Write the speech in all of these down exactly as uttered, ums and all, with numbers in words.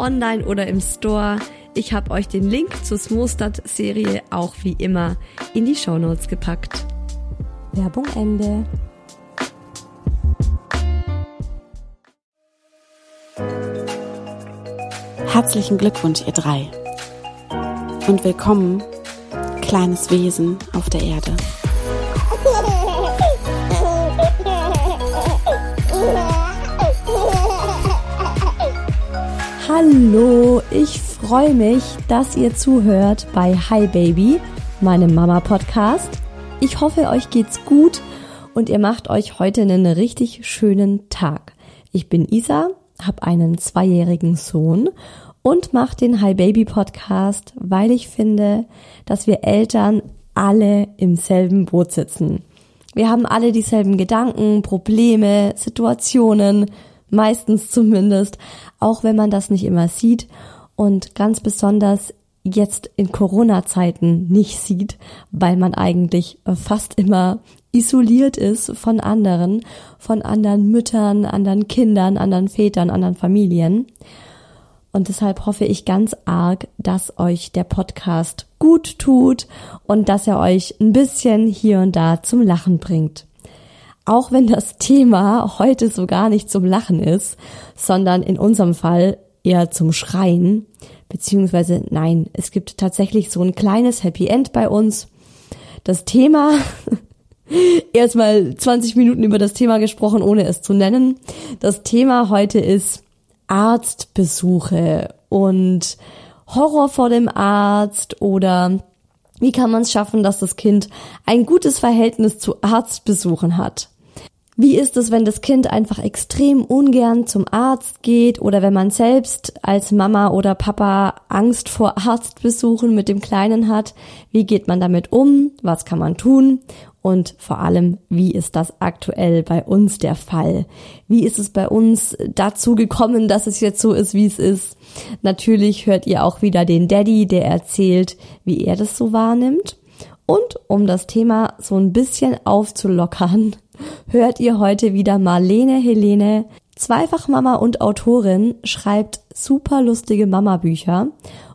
online oder im Store. Ich habe euch den Link zur Småstad-Serie auch wie immer in die Shownotes gepackt. Werbung Ende. Herzlichen Glückwunsch, ihr drei. Und willkommen, kleines Wesen auf der Erde. Hallo, ich freue mich, dass ihr zuhört bei Hi Baby, meinem Mama-Podcast. Ich hoffe, euch geht's gut und ihr macht euch heute einen richtig schönen Tag. Ich bin Isa, habe einen zweijährigen Sohn und mache den Hi Baby Podcast, weil ich finde, dass wir Eltern alle im selben Boot sitzen. Wir haben alle dieselben Gedanken, Probleme, Situationen, meistens zumindest, auch wenn man das nicht immer sieht und ganz besonders jetzt in Corona-Zeiten nicht sieht, weil man eigentlich fast immer isoliert ist von anderen, von anderen Müttern, anderen Kindern, anderen Vätern, anderen Familien. Und deshalb hoffe ich ganz arg, dass euch der Podcast gut tut und dass er euch ein bisschen hier und da zum Lachen bringt. Auch wenn das Thema heute so gar nicht zum Lachen ist, sondern in unserem Fall eher zum Schreien, beziehungsweise nein, es gibt tatsächlich so ein kleines Happy End bei uns. Das Thema, erstmal zwanzig Minuten über das Thema gesprochen, ohne es zu nennen. Das Thema heute ist Arztbesuche und Horror vor dem Arzt oder wie kann man es schaffen, dass das Kind ein gutes Verhältnis zu Arztbesuchen hat. Wie ist es, wenn das Kind einfach extrem ungern zum Arzt geht oder wenn man selbst als Mama oder Papa Angst vor Arztbesuchen mit dem Kleinen hat? Wie geht man damit um? Was kann man tun? Und vor allem, wie ist das aktuell bei uns der Fall? Wie ist es bei uns dazu gekommen, dass es jetzt so ist, wie es ist? Natürlich hört ihr auch wieder den Daddy, der erzählt, wie er das so wahrnimmt. Und um das Thema so ein bisschen aufzulockern, hört ihr heute wieder Marlene Hellene, Zweifachmama und Autorin, schreibt super lustige Mama-Bücher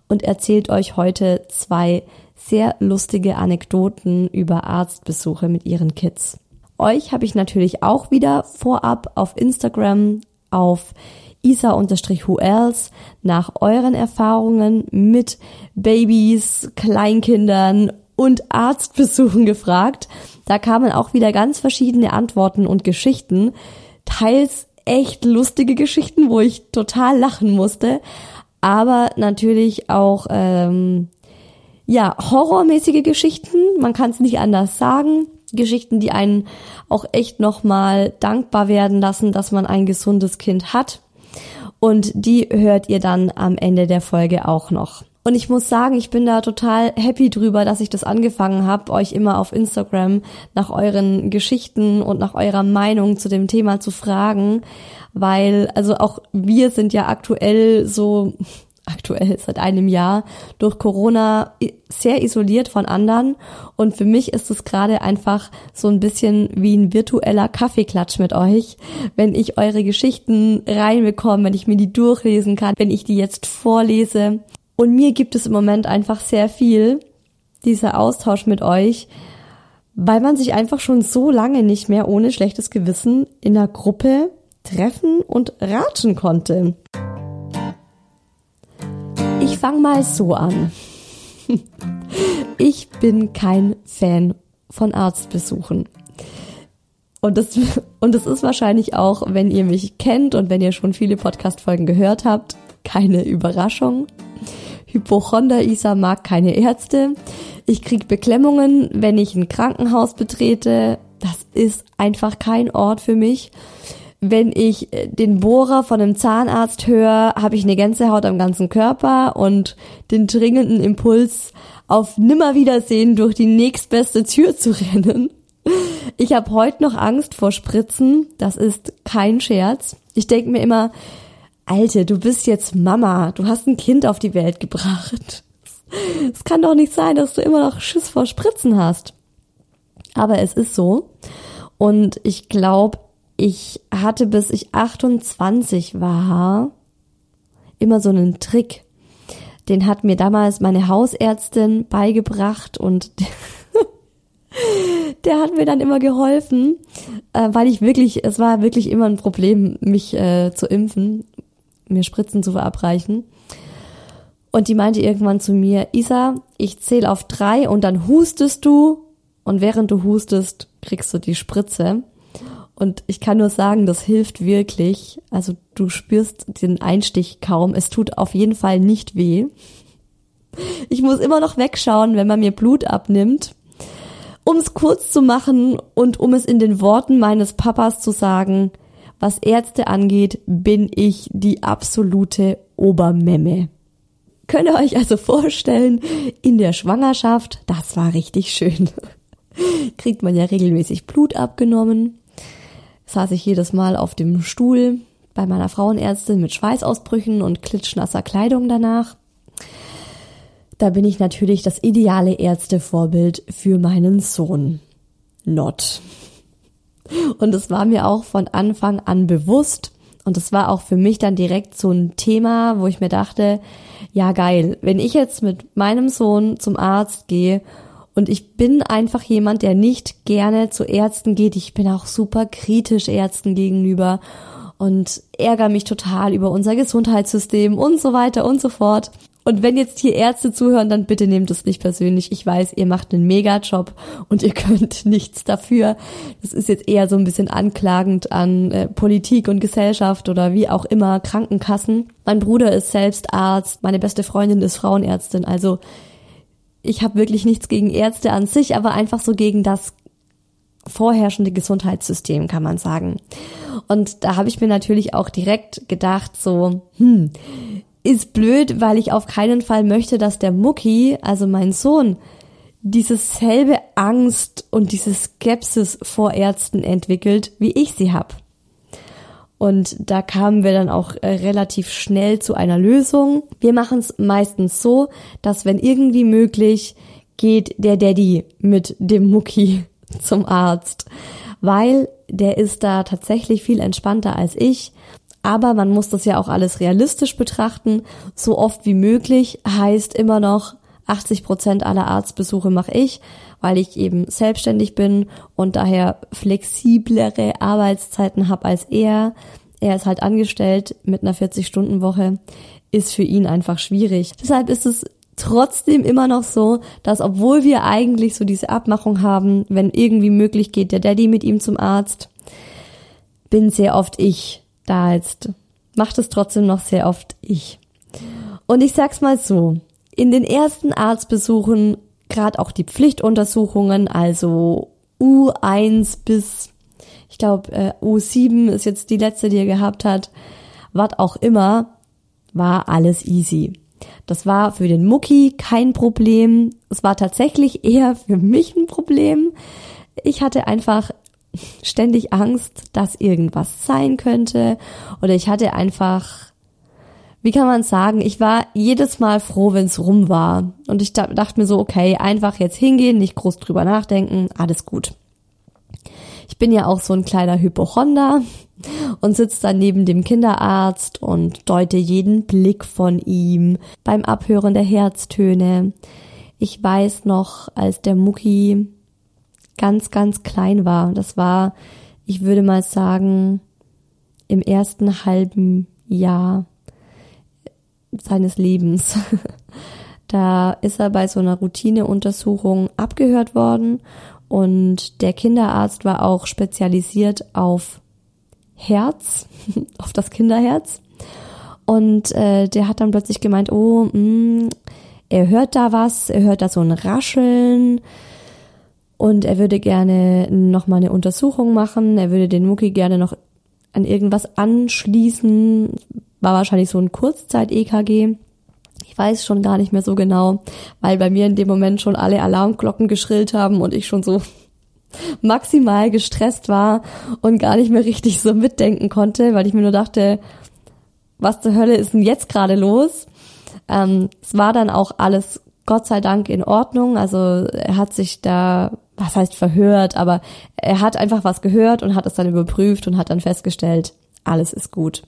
und erzählt euch heute zwei sehr lustige Anekdoten über Arztbesuche mit ihren Kids. Euch habe ich natürlich auch wieder vorab auf Instagram, auf isa-whoelse nach euren Erfahrungen mit Babys, Kleinkindern und Arztbesuchen gefragt. Da kamen auch wieder ganz verschiedene Antworten und Geschichten. Teils echt lustige Geschichten, wo ich total lachen musste. Aber natürlich auch ähm, ja horrormäßige Geschichten. Man kann es nicht anders sagen. Geschichten, die einen auch echt nochmal dankbar werden lassen, dass man ein gesundes Kind hat. Und die hört ihr dann am Ende der Folge auch noch. Und ich muss sagen, ich bin da total happy drüber, dass ich das angefangen habe, euch immer auf Instagram nach euren Geschichten und nach eurer Meinung zu dem Thema zu fragen, weil also auch wir sind ja aktuell so, aktuell seit einem Jahr, durch Corona sehr isoliert von anderen und für mich ist es gerade einfach so ein bisschen wie ein virtueller Kaffeeklatsch mit euch, wenn ich eure Geschichten reinbekomme, wenn ich mir die durchlesen kann, wenn ich die jetzt vorlese. Und mir gibt es im Moment einfach sehr viel, dieser Austausch mit euch, weil man sich einfach schon so lange nicht mehr ohne schlechtes Gewissen in einer Gruppe treffen und ratschen konnte. Ich fange mal so an. Ich bin kein Fan von Arztbesuchen. Und das, und das ist wahrscheinlich auch, wenn ihr mich kennt und wenn ihr schon viele Podcast-Folgen gehört habt, keine Überraschung. Hypochonder Isa mag keine Ärzte. Ich kriege Beklemmungen, wenn ich ein Krankenhaus betrete. Das ist einfach kein Ort für mich. Wenn ich den Bohrer von einem Zahnarzt höre, habe ich eine Gänsehaut am ganzen Körper und den dringenden Impuls, auf Nimmerwiedersehen durch die nächstbeste Tür zu rennen. Ich habe heute noch Angst vor Spritzen. Das ist kein Scherz. Ich denke mir immer, Alte, du bist jetzt Mama, du hast ein Kind auf die Welt gebracht. Es kann doch nicht sein, dass du immer noch Schiss vor Spritzen hast. Aber es ist so. Und ich glaube, ich hatte, bis ich achtundzwanzig war, immer so einen Trick. Den hat mir damals meine Hausärztin beigebracht und der hat mir dann immer geholfen, weil ich wirklich, es war wirklich immer ein Problem, mich äh, zu impfen, mir Spritzen zu verabreichen. Und die meinte irgendwann zu mir, Isa, ich zähle auf drei und dann hustest du und während du hustest, kriegst du die Spritze. Und ich kann nur sagen, das hilft wirklich. Also du spürst den Einstich kaum. Es tut auf jeden Fall nicht weh. Ich muss immer noch wegschauen, wenn man mir Blut abnimmt. Um es kurz zu machen und um es in den Worten meines Papas zu sagen, was Ärzte angeht, bin ich die absolute Obermemme. Könnt ihr euch also vorstellen, in der Schwangerschaft, das war richtig schön. Kriegt man ja regelmäßig Blut abgenommen. Saß ich jedes Mal auf dem Stuhl bei meiner Frauenärztin mit Schweißausbrüchen und klitschnasser Kleidung danach. Da bin ich natürlich das ideale Ärztevorbild für meinen Sohn. Not. Und das war mir auch von Anfang an bewusst und das war auch für mich dann direkt so ein Thema, wo ich mir dachte, ja geil, wenn ich jetzt mit meinem Sohn zum Arzt gehe und ich bin einfach jemand, der nicht gerne zu Ärzten geht, ich bin auch super kritisch Ärzten gegenüber und ärgere mich total über unser Gesundheitssystem und so weiter und so fort. Und wenn jetzt hier Ärzte zuhören, dann bitte nehmt es nicht persönlich. Ich weiß, ihr macht einen Megajob und ihr könnt nichts dafür. Das ist jetzt eher so ein bisschen anklagend an äh, Politik und Gesellschaft oder wie auch immer, Krankenkassen. Mein Bruder ist selbst Arzt, meine beste Freundin ist Frauenärztin. Also ich habe wirklich nichts gegen Ärzte an sich, aber einfach so gegen das vorherrschende Gesundheitssystem, kann man sagen. Und da habe ich mir natürlich auch direkt gedacht, so, hm, ist blöd, weil ich auf keinen Fall möchte, dass der Mucki, also mein Sohn, dieses selbe Angst und diese Skepsis vor Ärzten entwickelt, wie ich sie habe. Und da kamen wir dann auch relativ schnell zu einer Lösung. Wir machen es meistens so, dass wenn irgendwie möglich, geht der Daddy mit dem Mucki zum Arzt, weil der ist da tatsächlich viel entspannter als ich. Aber man muss das ja auch alles realistisch betrachten. So oft wie möglich heißt immer noch, achtzig Prozent aller Arztbesuche mache ich, weil ich eben selbstständig bin und daher flexiblere Arbeitszeiten habe als er. Er ist halt angestellt mit einer vierzig-Stunden-Woche, ist für ihn einfach schwierig. Deshalb ist es trotzdem immer noch so, dass obwohl wir eigentlich so diese Abmachung haben, wenn irgendwie möglich geht der Daddy mit ihm zum Arzt, bin sehr oft ich. Da jetzt macht es trotzdem noch sehr oft ich. Und ich sag's mal so, in den ersten Arztbesuchen, gerade auch die Pflichtuntersuchungen, also U eins bis, ich glaube äh, U sieben ist jetzt die letzte, die er gehabt hat, was auch immer, war alles easy. Das war für den Mucki kein Problem. Es war tatsächlich eher für mich ein Problem. Ich hatte einfach ständig Angst, dass irgendwas sein könnte. Oder ich hatte einfach, wie kann man sagen, ich war jedes Mal froh, wenn es rum war. Und ich dachte mir so, okay, einfach jetzt hingehen, nicht groß drüber nachdenken, alles gut. Ich bin ja auch so ein kleiner Hypochonder und sitze dann neben dem Kinderarzt und deute jeden Blick von ihm beim Abhören der Herztöne. Ich weiß noch, als der Mucki ganz, ganz klein war. Das war, ich würde mal sagen, im ersten halben Jahr seines Lebens. Da ist er bei so einer Routineuntersuchung abgehört worden und der Kinderarzt war auch spezialisiert auf Herz, auf das Kinderherz. Und äh, der hat dann plötzlich gemeint, oh, mh, er hört da was, er hört da so ein Rascheln. Und er würde gerne nochmal eine Untersuchung machen, er würde den Mucki gerne noch an irgendwas anschließen, war wahrscheinlich so ein Kurzzeit-E K G, ich weiß schon gar nicht mehr so genau, weil bei mir in dem Moment schon alle Alarmglocken geschrillt haben und ich schon so maximal gestresst war und gar nicht mehr richtig so mitdenken konnte, weil ich mir nur dachte, was zur Hölle ist denn jetzt gerade los? Ähm, es war dann auch alles Gott sei Dank in Ordnung, also er hat sich da, was heißt verhört, aber er hat einfach was gehört und hat es dann überprüft und hat dann festgestellt, alles ist gut.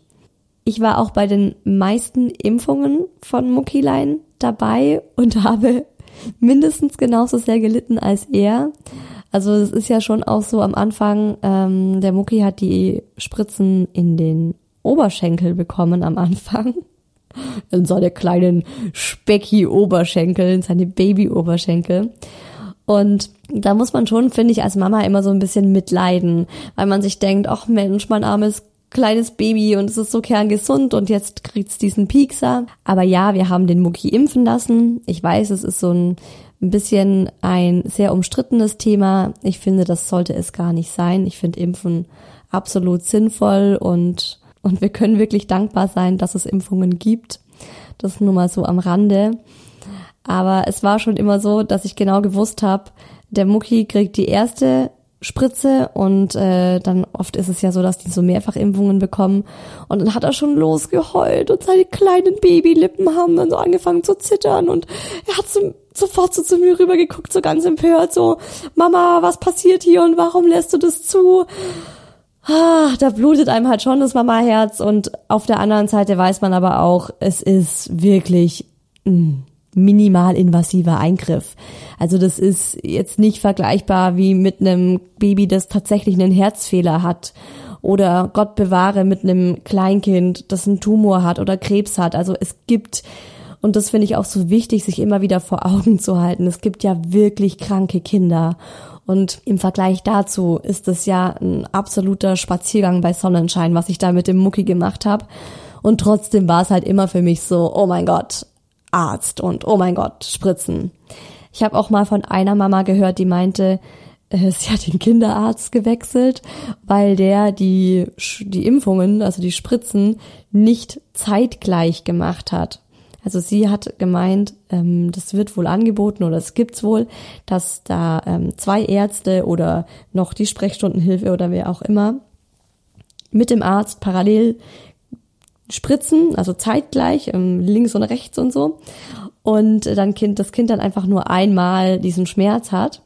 Ich war auch bei den meisten Impfungen von Muckilein dabei und habe mindestens genauso sehr gelitten als er. Also es ist ja schon auch so am Anfang, ähm, der Mucki hat die Spritzen in den Oberschenkel bekommen am Anfang. In seine kleinen Specki-Oberschenkel, in seine Baby-Oberschenkel. Und da muss man schon, finde ich, als Mama immer so ein bisschen mitleiden, weil man sich denkt, ach Mensch, mein armes kleines Baby und es ist so kerngesund und jetzt kriegt's diesen Piekser. Aber ja, wir haben den Mucki impfen lassen. Ich weiß, es ist so ein, ein bisschen ein sehr umstrittenes Thema. Ich finde, das sollte es gar nicht sein. Ich finde Impfen absolut sinnvoll und Und wir können wirklich dankbar sein, dass es Impfungen gibt. Das nur mal so am Rande. Aber es war schon immer so, dass ich genau gewusst habe, der Mucki kriegt die erste Spritze und äh, dann oft ist es ja so, dass die so Mehrfachimpfungen bekommen. Und dann hat er schon losgeheult und seine kleinen Babylippen haben dann so angefangen zu zittern. Und er hat so, sofort so zu mir rübergeguckt, so ganz empört, so, Mama, was passiert hier und warum lässt du das zu? Ah, da blutet einem halt schon das Mama-Herz und auf der anderen Seite weiß man aber auch, es ist wirklich ein minimal invasiver Eingriff. Also das ist jetzt nicht vergleichbar wie mit einem Baby, das tatsächlich einen Herzfehler hat oder Gott bewahre mit einem Kleinkind, das einen Tumor hat oder Krebs hat. Also es gibt, und das finde ich auch so wichtig, sich immer wieder vor Augen zu halten, es gibt ja wirklich kranke Kinder. Und im Vergleich dazu ist es ja ein absoluter Spaziergang bei Sonnenschein, was ich da mit dem Mucki gemacht habe. Und trotzdem war es halt immer für mich so, oh mein Gott, Arzt und oh mein Gott, Spritzen. Ich habe auch mal von einer Mama gehört, die meinte, sie hat den Kinderarzt gewechselt, weil der die, die Impfungen, also die Spritzen, nicht zeitgleich gemacht hat. Also sie hat gemeint, ähm, das wird wohl angeboten oder es gibt's wohl, dass da ähm, zwei Ärzte oder noch die Sprechstundenhilfe oder wer auch immer mit dem Arzt parallel spritzen, also zeitgleich, ähm, links und rechts und so. Und dann Kind, das Kind dann einfach nur einmal diesen Schmerz hat.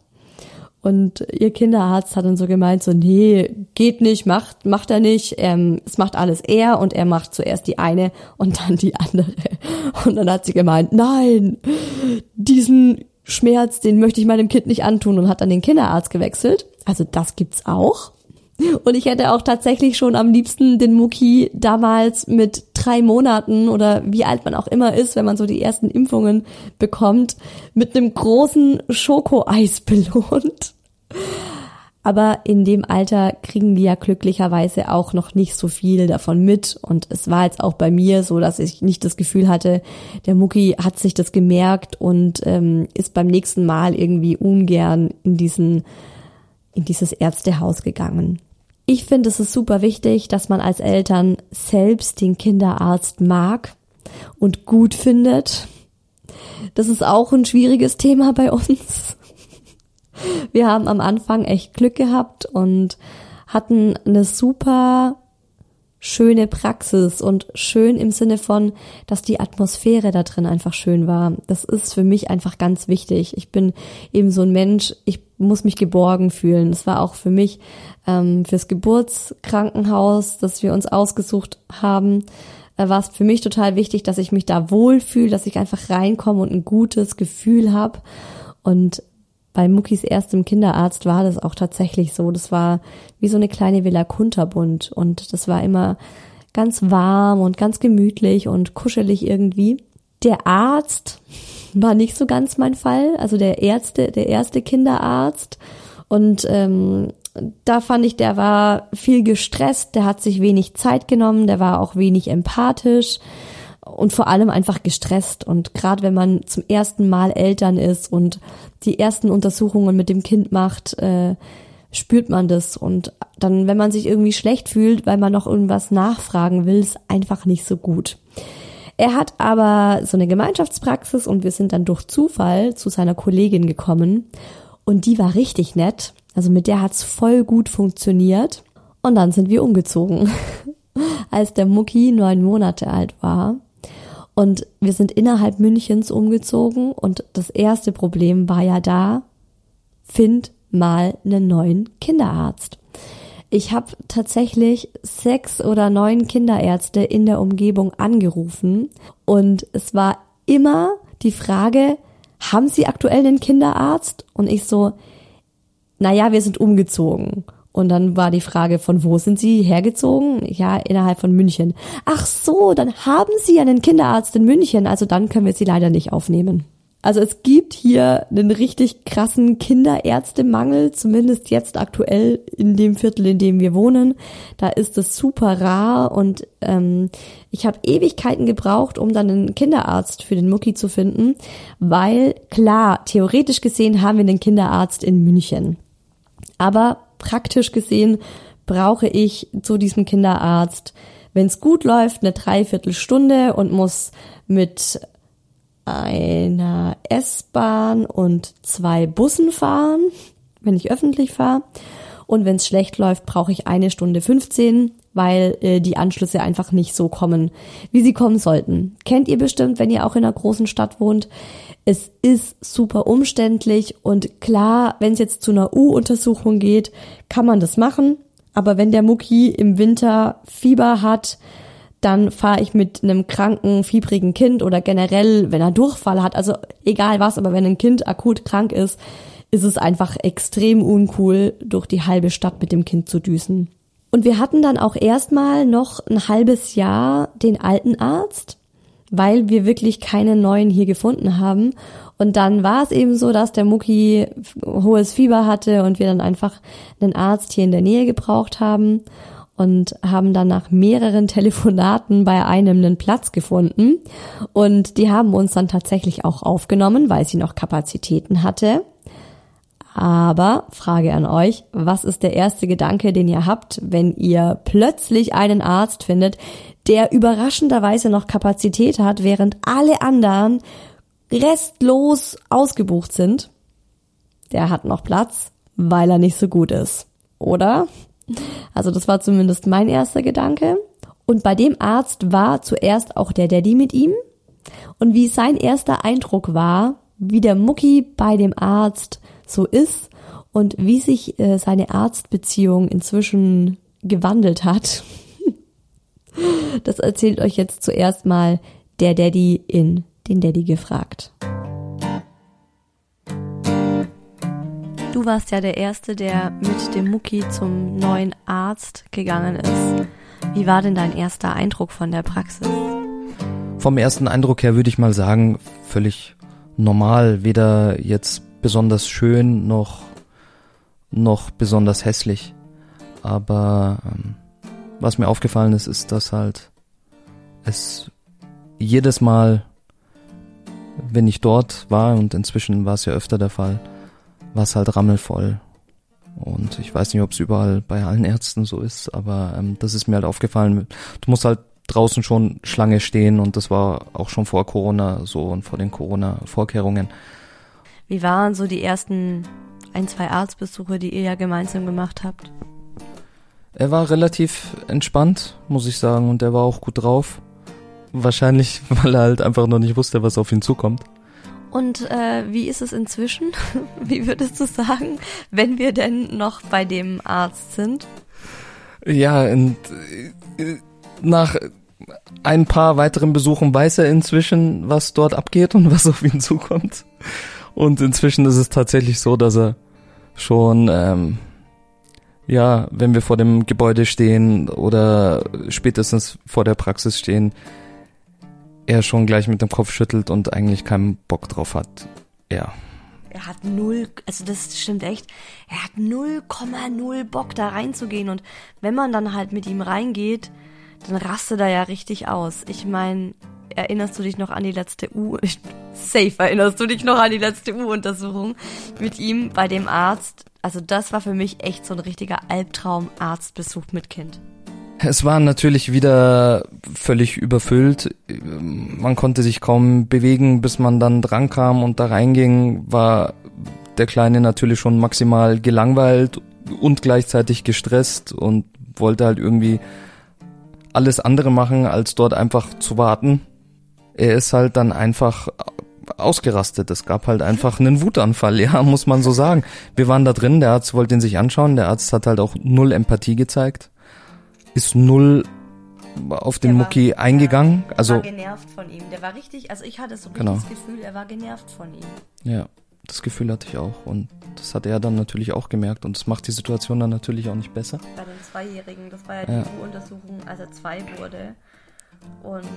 Und ihr Kinderarzt hat dann so gemeint, so, nee, geht nicht, macht macht er nicht, ähm, es macht alles er und er macht zuerst die eine und dann die andere. Und dann hat sie gemeint, nein, diesen Schmerz, den möchte ich meinem Kind nicht antun und hat dann den Kinderarzt gewechselt. Also das gibt's auch. Und ich hätte auch tatsächlich schon am liebsten den Mucki damals mit drei Monaten oder wie alt man auch immer ist, wenn man so die ersten Impfungen bekommt, mit einem großen Schokoeis belohnt. Aber in dem Alter kriegen die ja glücklicherweise auch noch nicht so viel davon mit. Und es war jetzt auch bei mir so, dass ich nicht das Gefühl hatte, der Mucki hat sich das gemerkt und ähm, ist beim nächsten Mal irgendwie ungern in diesen in dieses Ärztehaus gegangen. Ich finde, es ist super wichtig, dass man als Eltern selbst den Kinderarzt mag. und gut findet. Das ist auch ein schwieriges Thema bei uns. Wir haben am Anfang echt Glück gehabt und hatten eine super schöne Praxis und schön im Sinne von, dass die Atmosphäre da drin einfach schön war. Das ist für mich einfach ganz wichtig. Ich bin eben so ein Mensch, ich muss mich geborgen fühlen. Das war auch für mich ähm, fürs Geburtskrankenhaus, das wir uns ausgesucht haben, äh, war es für mich total wichtig, dass ich mich da wohlfühle, dass ich einfach reinkomme und ein gutes Gefühl habe. Und bei Muckis erstem Kinderarzt war das auch tatsächlich so. Das war wie so eine kleine Villa Kunterbunt und das war immer ganz warm und ganz gemütlich und kuschelig irgendwie. Der Arzt war nicht so ganz mein Fall, also der Ärzte, der erste Kinderarzt. Und ähm, da fand ich, der war viel gestresst, der hat sich wenig Zeit genommen, der war auch wenig empathisch. Und vor allem einfach gestresst. Und gerade wenn man zum ersten Mal Eltern ist und die ersten Untersuchungen mit dem Kind macht, äh, spürt man das. Und dann, wenn man sich irgendwie schlecht fühlt, weil man noch irgendwas nachfragen will, ist einfach nicht so gut. Er hat aber so eine Gemeinschaftspraxis und wir sind dann durch Zufall zu seiner Kollegin gekommen. Und die war richtig nett. Also mit der hat's voll gut funktioniert. Und dann sind wir umgezogen, als der Mucki neun Monate alt war. Und wir sind innerhalb Münchens umgezogen und das erste Problem war ja da, find mal einen neuen Kinderarzt. Ich habe tatsächlich sechs oder neun Kinderärzte in der Umgebung angerufen und es war immer die Frage, haben Sie aktuell einen Kinderarzt? Und ich so, naja, wir sind umgezogen. Und dann war die Frage, von wo sind Sie hergezogen? Ja, innerhalb von München. Ach so, dann haben Sie einen Kinderarzt in München, also dann können wir Sie leider nicht aufnehmen. Also es gibt hier einen richtig krassen Kinderärztemangel, zumindest jetzt aktuell in dem Viertel, in dem wir wohnen. Da ist es super rar und ähm, ich habe Ewigkeiten gebraucht, um dann einen Kinderarzt für den Mucki zu finden, weil klar, theoretisch gesehen haben wir einen Kinderarzt in München. Aber praktisch gesehen brauche ich zu diesem Kinderarzt, wenn es gut läuft, eine Dreiviertelstunde und muss mit einer S-Bahn und zwei Bussen fahren, wenn ich öffentlich fahre. Und wenn es schlecht läuft, brauche ich eine Stunde fünfzehn, weil äh, die Anschlüsse einfach nicht so kommen, wie sie kommen sollten. Kennt ihr bestimmt, wenn ihr auch in einer großen Stadt wohnt. Es ist super umständlich und klar, wenn es jetzt zu einer U-Untersuchung geht, kann man das machen. Aber wenn der Mucki im Winter Fieber hat, dann fahre ich mit einem kranken, fiebrigen Kind oder generell, wenn er Durchfall hat, also egal was, aber wenn ein Kind akut krank ist, ist es einfach extrem uncool, durch die halbe Stadt mit dem Kind zu düsen. Und wir hatten dann auch erstmal noch ein halbes Jahr den alten Arzt, weil wir wirklich keine neuen hier gefunden haben. Und dann war es eben so, dass der Mucki hohes Fieber hatte und wir dann einfach einen Arzt hier in der Nähe gebraucht haben und haben dann nach mehreren Telefonaten bei einem einen Platz gefunden. Und die haben uns dann tatsächlich auch aufgenommen, weil sie noch Kapazitäten hatte. Aber Frage an euch, was ist der erste Gedanke, den ihr habt, wenn ihr plötzlich einen Arzt findet, der überraschenderweise noch Kapazität hat, während alle anderen restlos ausgebucht sind? Der hat noch Platz, weil er nicht so gut ist, oder? Also das war zumindest mein erster Gedanke. Und bei dem Arzt war zuerst auch der Daddy mit ihm. Und wie sein erster Eindruck war, wie der Mucki bei dem Arzt so ist und wie sich äh, seine Arztbeziehung inzwischen gewandelt hat, das erzählt euch jetzt zuerst mal der Daddy in den Daddy gefragt. Du warst ja der Erste, der mit dem Mucki zum neuen Arzt gegangen ist. Wie war denn dein erster Eindruck von der Praxis? Vom ersten Eindruck her würde ich mal sagen, völlig normal, weder jetzt besonders schön noch noch besonders hässlich, aber ähm, was mir aufgefallen ist, ist, dass halt es jedes Mal, wenn ich dort war, und inzwischen war es ja öfter der Fall, war es halt rammelvoll. Und ich weiß nicht, ob es überall bei allen Ärzten so ist, aber ähm, das ist mir halt aufgefallen. Du musst halt draußen schon Schlange stehen und das war auch schon vor Corona so und vor den Corona-Vorkehrungen. Wie waren so die ersten ein, zwei Arztbesuche, die ihr ja gemeinsam gemacht habt? Er war relativ entspannt, muss ich sagen, und er war auch gut drauf. Wahrscheinlich, weil er halt einfach noch nicht wusste, was auf ihn zukommt. Und äh, wie ist es inzwischen? Wie würdest du sagen, wenn wir denn noch bei dem Arzt sind? Ja, und nach ein paar weiteren Besuchen weiß er inzwischen, was dort abgeht und was auf ihn zukommt. Und inzwischen ist es tatsächlich so, dass er schon, ähm, ja, wenn wir vor dem Gebäude stehen oder spätestens vor der Praxis stehen, er schon gleich mit dem Kopf schüttelt und eigentlich keinen Bock drauf hat. Ja. Er hat null, also das stimmt echt, er hat null Komma null Bock da reinzugehen und wenn man dann halt mit ihm reingeht, dann rastet er ja richtig aus. Ich meine, erinnerst du dich noch an die letzte U, safe erinnerst du dich noch an die letzte U-Untersuchung mit ihm bei dem Arzt? Also das war für mich echt so ein richtiger Albtraum-Arztbesuch mit Kind. Es war natürlich wieder völlig überfüllt, man konnte sich kaum bewegen, bis man dann dran kam und da reinging, war der Kleine natürlich schon maximal gelangweilt und gleichzeitig gestresst und wollte halt irgendwie alles andere machen, als dort einfach zu warten. Er ist halt dann einfach ausgerastet, es gab halt einfach einen Wutanfall, ja, muss man so sagen. Wir waren da drin, der Arzt wollte ihn sich anschauen, der Arzt hat halt auch null Empathie gezeigt. Ist null auf den Mucki eingegangen. Der also, war genervt von ihm. Der war richtig, also ich hatte so richtig genau. Das Gefühl, er war genervt von ihm. Ja, das Gefühl hatte ich auch. Und das hat er dann natürlich auch gemerkt. Und das macht die Situation dann natürlich auch nicht besser. Bei dem Zweijährigen, das war ja die ja. U-Untersuchung, als er zwei wurde. Und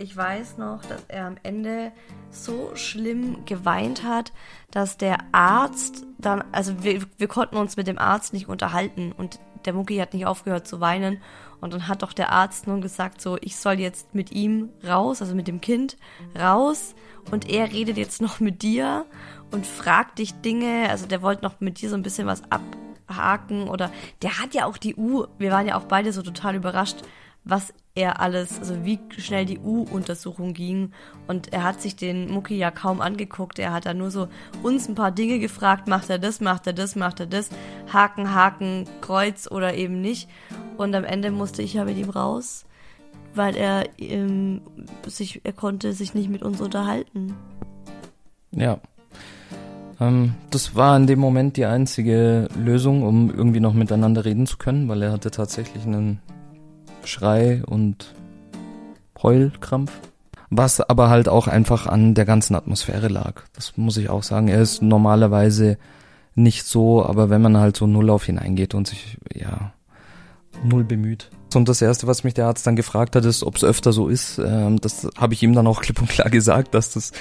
ich weiß noch, dass er am Ende so schlimm geweint hat, dass der Arzt dann, also wir, wir konnten uns mit dem Arzt nicht unterhalten und der Mucki hat nicht aufgehört zu weinen und dann hat doch der Arzt nun gesagt so, ich soll jetzt mit ihm raus, also mit dem Kind raus und er redet jetzt noch mit dir und fragt dich Dinge, also der wollte noch mit dir so ein bisschen was abhaken oder der hat ja auch die U, wir waren ja auch beide so total überrascht, was er alles, also wie schnell die U-Untersuchung ging und er hat sich den Mucki ja kaum angeguckt, er hat da nur so uns ein paar Dinge gefragt, macht er das, macht er das, macht er das, Haken, Haken, Kreuz oder eben nicht und am Ende musste ich ja mit ihm raus, weil er ähm, sich, er konnte sich nicht mit uns unterhalten. Ja, ähm, das war in dem Moment die einzige Lösung, um irgendwie noch miteinander reden zu können, weil er hatte tatsächlich einen Schrei- und Heulkrampf, was aber halt auch einfach an der ganzen Atmosphäre lag. Das muss ich auch sagen. Er ist normalerweise nicht so, aber wenn man halt so null auf ihn eingeht und sich, ja, null bemüht. Und das Erste, was mich der Arzt dann gefragt hat, ist, ob es öfter so ist. Das habe ich ihm dann auch klipp und klar gesagt, dass das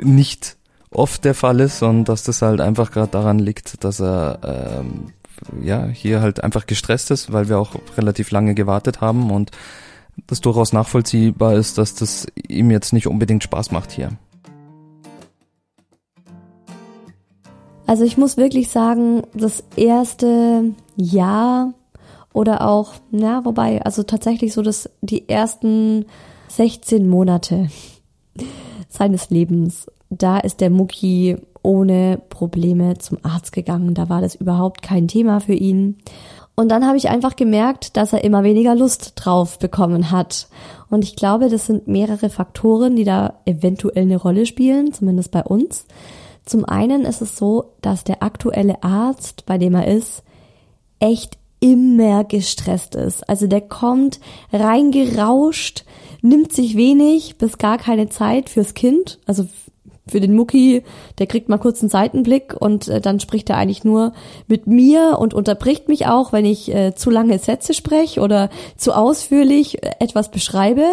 nicht oft der Fall ist und dass das halt einfach gerade daran liegt, dass er... Ähm, ja, hier halt einfach gestresst ist, weil wir auch relativ lange gewartet haben und das durchaus nachvollziehbar ist, dass das ihm jetzt nicht unbedingt Spaß macht hier. Also ich muss wirklich sagen, das erste Jahr oder auch, na, wobei, also tatsächlich so, dass die ersten sechzehn Monate seines Lebens, da ist der Mucki ohne Probleme zum Arzt gegangen. Da war das überhaupt kein Thema für ihn. Und dann habe ich einfach gemerkt, dass er immer weniger Lust drauf bekommen hat. Und ich glaube, das sind mehrere Faktoren, die da eventuell eine Rolle spielen, zumindest bei uns. Zum einen ist es so, dass der aktuelle Arzt, bei dem er ist, echt immer gestresst ist. Also der kommt reingerauscht, nimmt sich wenig bis gar keine Zeit fürs Kind, also für den Mucki, der kriegt mal kurz einen Seitenblick und äh, dann spricht er eigentlich nur mit mir und unterbricht mich auch, wenn ich äh, zu lange Sätze spreche oder zu ausführlich etwas beschreibe.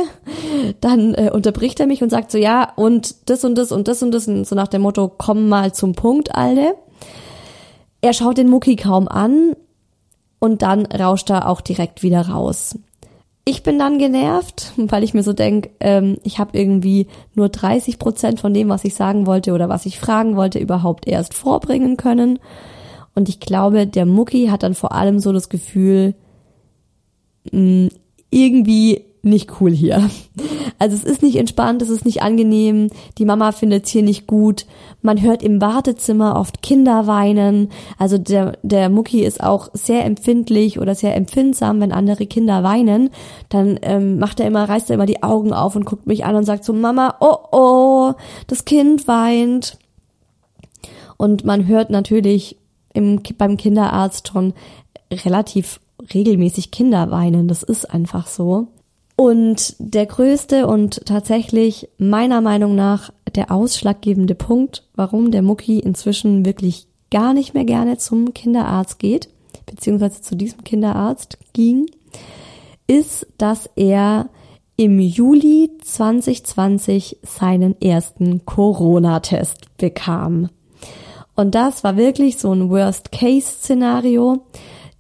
Dann äh, unterbricht er mich und sagt so, ja, und das und das und das und das, und so nach dem Motto, komm mal zum Punkt, Alde. Er schaut den Mucki kaum an und dann rauscht er auch direkt wieder raus. Ich bin dann genervt, weil ich mir so denke, ähm, ich habe irgendwie nur dreißig Prozent von dem, was ich sagen wollte oder was ich fragen wollte, überhaupt erst vorbringen können. Und ich glaube, der Mucki hat dann vor allem so das Gefühl, mh, irgendwie nicht cool hier. Also es ist nicht entspannt, es ist nicht angenehm, die Mama findet es hier nicht gut. Man hört im Wartezimmer oft Kinder weinen. Also der, der Mucki ist auch sehr empfindlich oder sehr empfindsam, wenn andere Kinder weinen. Dann ähm, macht er immer, reißt er immer die Augen auf und guckt mich an und sagt so, Mama, oh oh, das Kind weint. Und man hört natürlich im, beim Kinderarzt schon relativ regelmäßig Kinder weinen. Das ist einfach so. Und der größte und tatsächlich meiner Meinung nach der ausschlaggebende Punkt, warum der Mucki inzwischen wirklich gar nicht mehr gerne zum Kinderarzt geht, beziehungsweise zu diesem Kinderarzt ging, ist, dass er im Juli zwanzig zwanzig seinen ersten Corona-Test bekam. Und das war wirklich so ein Worst-Case-Szenario.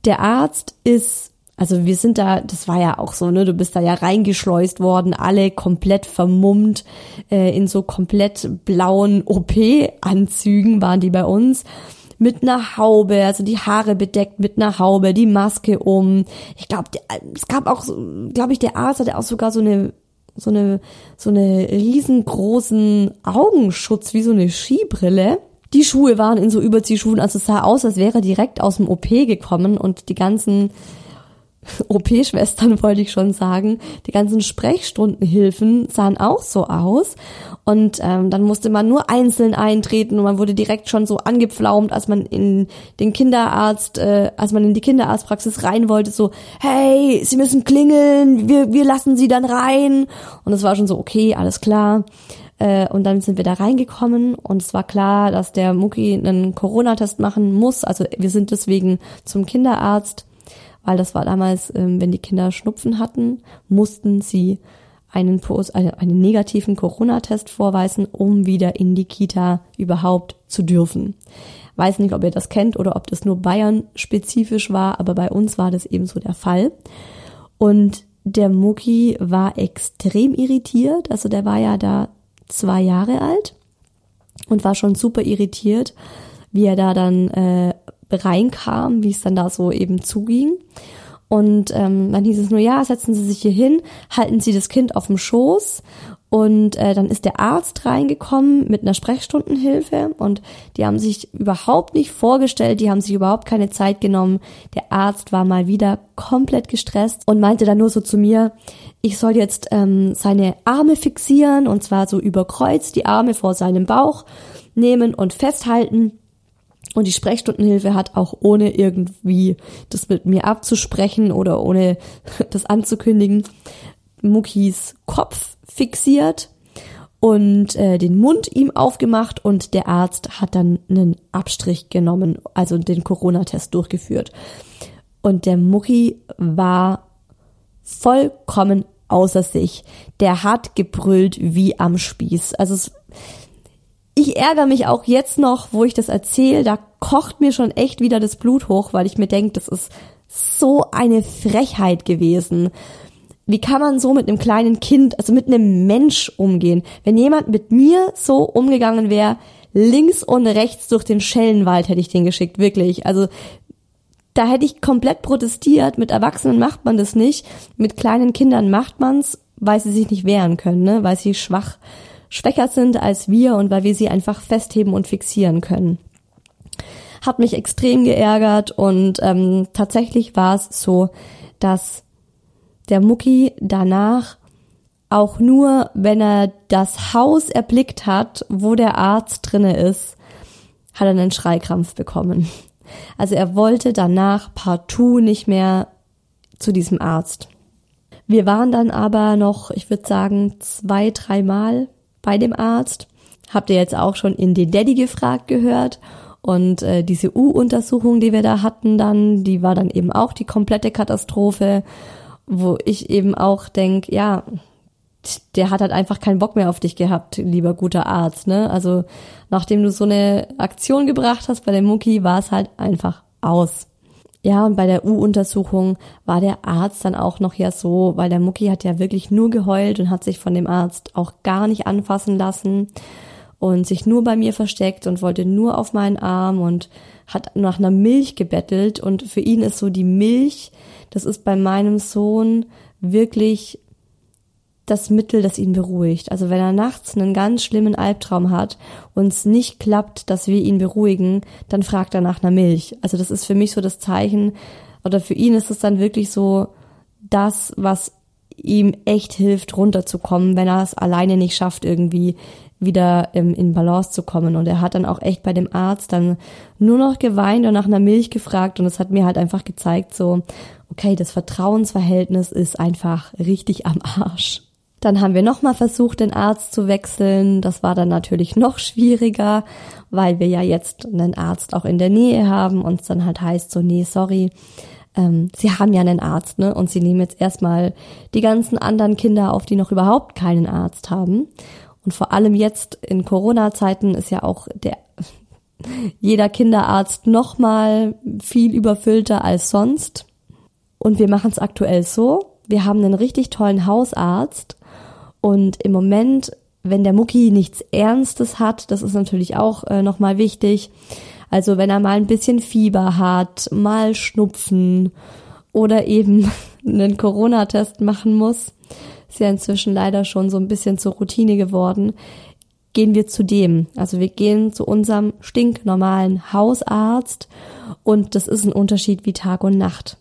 Der Arzt ist, also wir sind da, das war ja auch so, ne, du bist da ja reingeschleust worden, alle komplett vermummt, äh, in so komplett blauen O P-Anzügen waren die bei uns, mit einer Haube, also die Haare bedeckt mit einer Haube, die Maske um. Ich glaube, es gab auch, glaube ich, der Arzt hatte auch sogar so eine, so eine, so eine riesengroßen Augenschutz, wie so eine Skibrille. Die Schuhe waren in so Überziehschuhen, also es sah aus, als wäre er direkt aus dem O P gekommen und die ganzen O P-Schwestern, wollte ich schon sagen, die ganzen Sprechstundenhilfen sahen auch so aus und ähm, dann musste man nur einzeln eintreten und man wurde direkt schon so angepflaumt, als man in den Kinderarzt, äh, als man in die Kinderarztpraxis rein wollte, so, hey, Sie müssen klingeln, wir, wir lassen Sie dann rein, und es war schon so, okay, alles klar. Und dann sind wir da reingekommen und es war klar, dass der Mucki einen Corona-Test machen muss. Also wir sind deswegen zum Kinderarzt, weil das war damals, wenn die Kinder Schnupfen hatten, mussten sie einen, einen negativen Corona-Test vorweisen, um wieder in die Kita überhaupt zu dürfen. Weiß nicht, ob ihr das kennt oder ob das nur Bayern-spezifisch war, aber bei uns war das eben so der Fall. Und der Mucki war extrem irritiert, also der war ja da zwei Jahre alt und war schon super irritiert, wie er da dann äh, reinkam, wie es dann da so eben zuging. Und ähm, dann hieß es nur, ja, setzen Sie sich hier hin, halten Sie das Kind auf dem Schoß. Und äh, dann ist der Arzt reingekommen mit einer Sprechstundenhilfe und die haben sich überhaupt nicht vorgestellt, die haben sich überhaupt keine Zeit genommen. Der Arzt war mal wieder komplett gestresst und meinte dann nur so zu mir, ich soll jetzt ähm, seine Arme fixieren und zwar so überkreuzt die Arme vor seinem Bauch nehmen und festhalten. Und die Sprechstundenhilfe hat auch ohne irgendwie das mit mir abzusprechen oder ohne das anzukündigen, Muckis Kopf fixiert und äh, den Mund ihm aufgemacht und der Arzt hat dann einen Abstrich genommen, also den Corona-Test durchgeführt. Und der Mucki war vollkommen außer sich. Der hat gebrüllt wie am Spieß. Also es, ich ärgere mich auch jetzt noch, wo ich das erzähle, da kocht mir schon echt wieder das Blut hoch, weil ich mir denke, das ist so eine Frechheit gewesen. Wie kann man so mit einem kleinen Kind, also mit einem Mensch umgehen? Wenn jemand mit mir so umgegangen wäre, links und rechts durch den Schellenwald hätte ich den geschickt, wirklich. Also da hätte ich komplett protestiert. Mit Erwachsenen macht man das nicht, mit kleinen Kindern macht man's, weil sie sich nicht wehren können, ne? Weil sie schwach, schwächer sind als wir und weil wir sie einfach festheben und fixieren können. Hat mich extrem geärgert und ähm, tatsächlich war es so, dass der Mucki danach auch nur, wenn er das Haus erblickt hat, wo der Arzt drinne ist, hat er einen Schreikrampf bekommen. Also er wollte danach partout nicht mehr zu diesem Arzt. Wir waren dann aber noch, ich würde sagen, zwei, dreimal bei dem Arzt. Habt ihr jetzt auch schon in den Daddy gefragt gehört? Und äh, diese U-Untersuchung, die wir da hatten dann, die war dann eben auch die komplette Katastrophe. Wo ich eben auch denk, ja, der hat halt einfach keinen Bock mehr auf dich gehabt, lieber guter Arzt, ne? Also nachdem du so eine Aktion gebracht hast bei dem Mucki, war es halt einfach aus. Ja, und bei der U-Untersuchung war der Arzt dann auch noch ja so, weil der Mucki hat ja wirklich nur geheult und hat sich von dem Arzt auch gar nicht anfassen lassen und sich nur bei mir versteckt und wollte nur auf meinen Arm und hat nach einer Milch gebettelt und für ihn ist so die Milch, das ist bei meinem Sohn wirklich das Mittel, das ihn beruhigt. Also wenn er nachts einen ganz schlimmen Albtraum hat und es nicht klappt, dass wir ihn beruhigen, dann fragt er nach einer Milch. Also das ist für mich so das Zeichen, oder für ihn ist es dann wirklich so das, was ihm echt hilft, runterzukommen, wenn er es alleine nicht schafft, irgendwie wieder in Balance zu kommen. Und er hat dann auch echt bei dem Arzt dann nur noch geweint und nach einer Milch gefragt. Und das hat mir halt einfach gezeigt, so, okay, das Vertrauensverhältnis ist einfach richtig am Arsch. Dann haben wir nochmal versucht, den Arzt zu wechseln. Das war dann natürlich noch schwieriger, weil wir ja jetzt einen Arzt auch in der Nähe haben und es dann halt heißt so, nee, sorry, ähm, Sie haben ja einen Arzt, ne? Und Sie nehmen jetzt erstmal die ganzen anderen Kinder auf, die noch überhaupt keinen Arzt haben. Und vor allem jetzt in Corona-Zeiten ist ja auch der jeder Kinderarzt nochmal viel überfüllter als sonst. Und wir machen es aktuell so, wir haben einen richtig tollen Hausarzt. Und im Moment, wenn der Mucki nichts Ernstes hat, das ist natürlich auch äh, nochmal wichtig, also wenn er mal ein bisschen Fieber hat, mal Schnupfen oder eben einen Corona-Test machen muss, ist ja inzwischen leider schon so ein bisschen zur Routine geworden, gehen wir zu dem. Also wir gehen zu unserem stinknormalen Hausarzt und das ist ein Unterschied wie Tag und Nacht.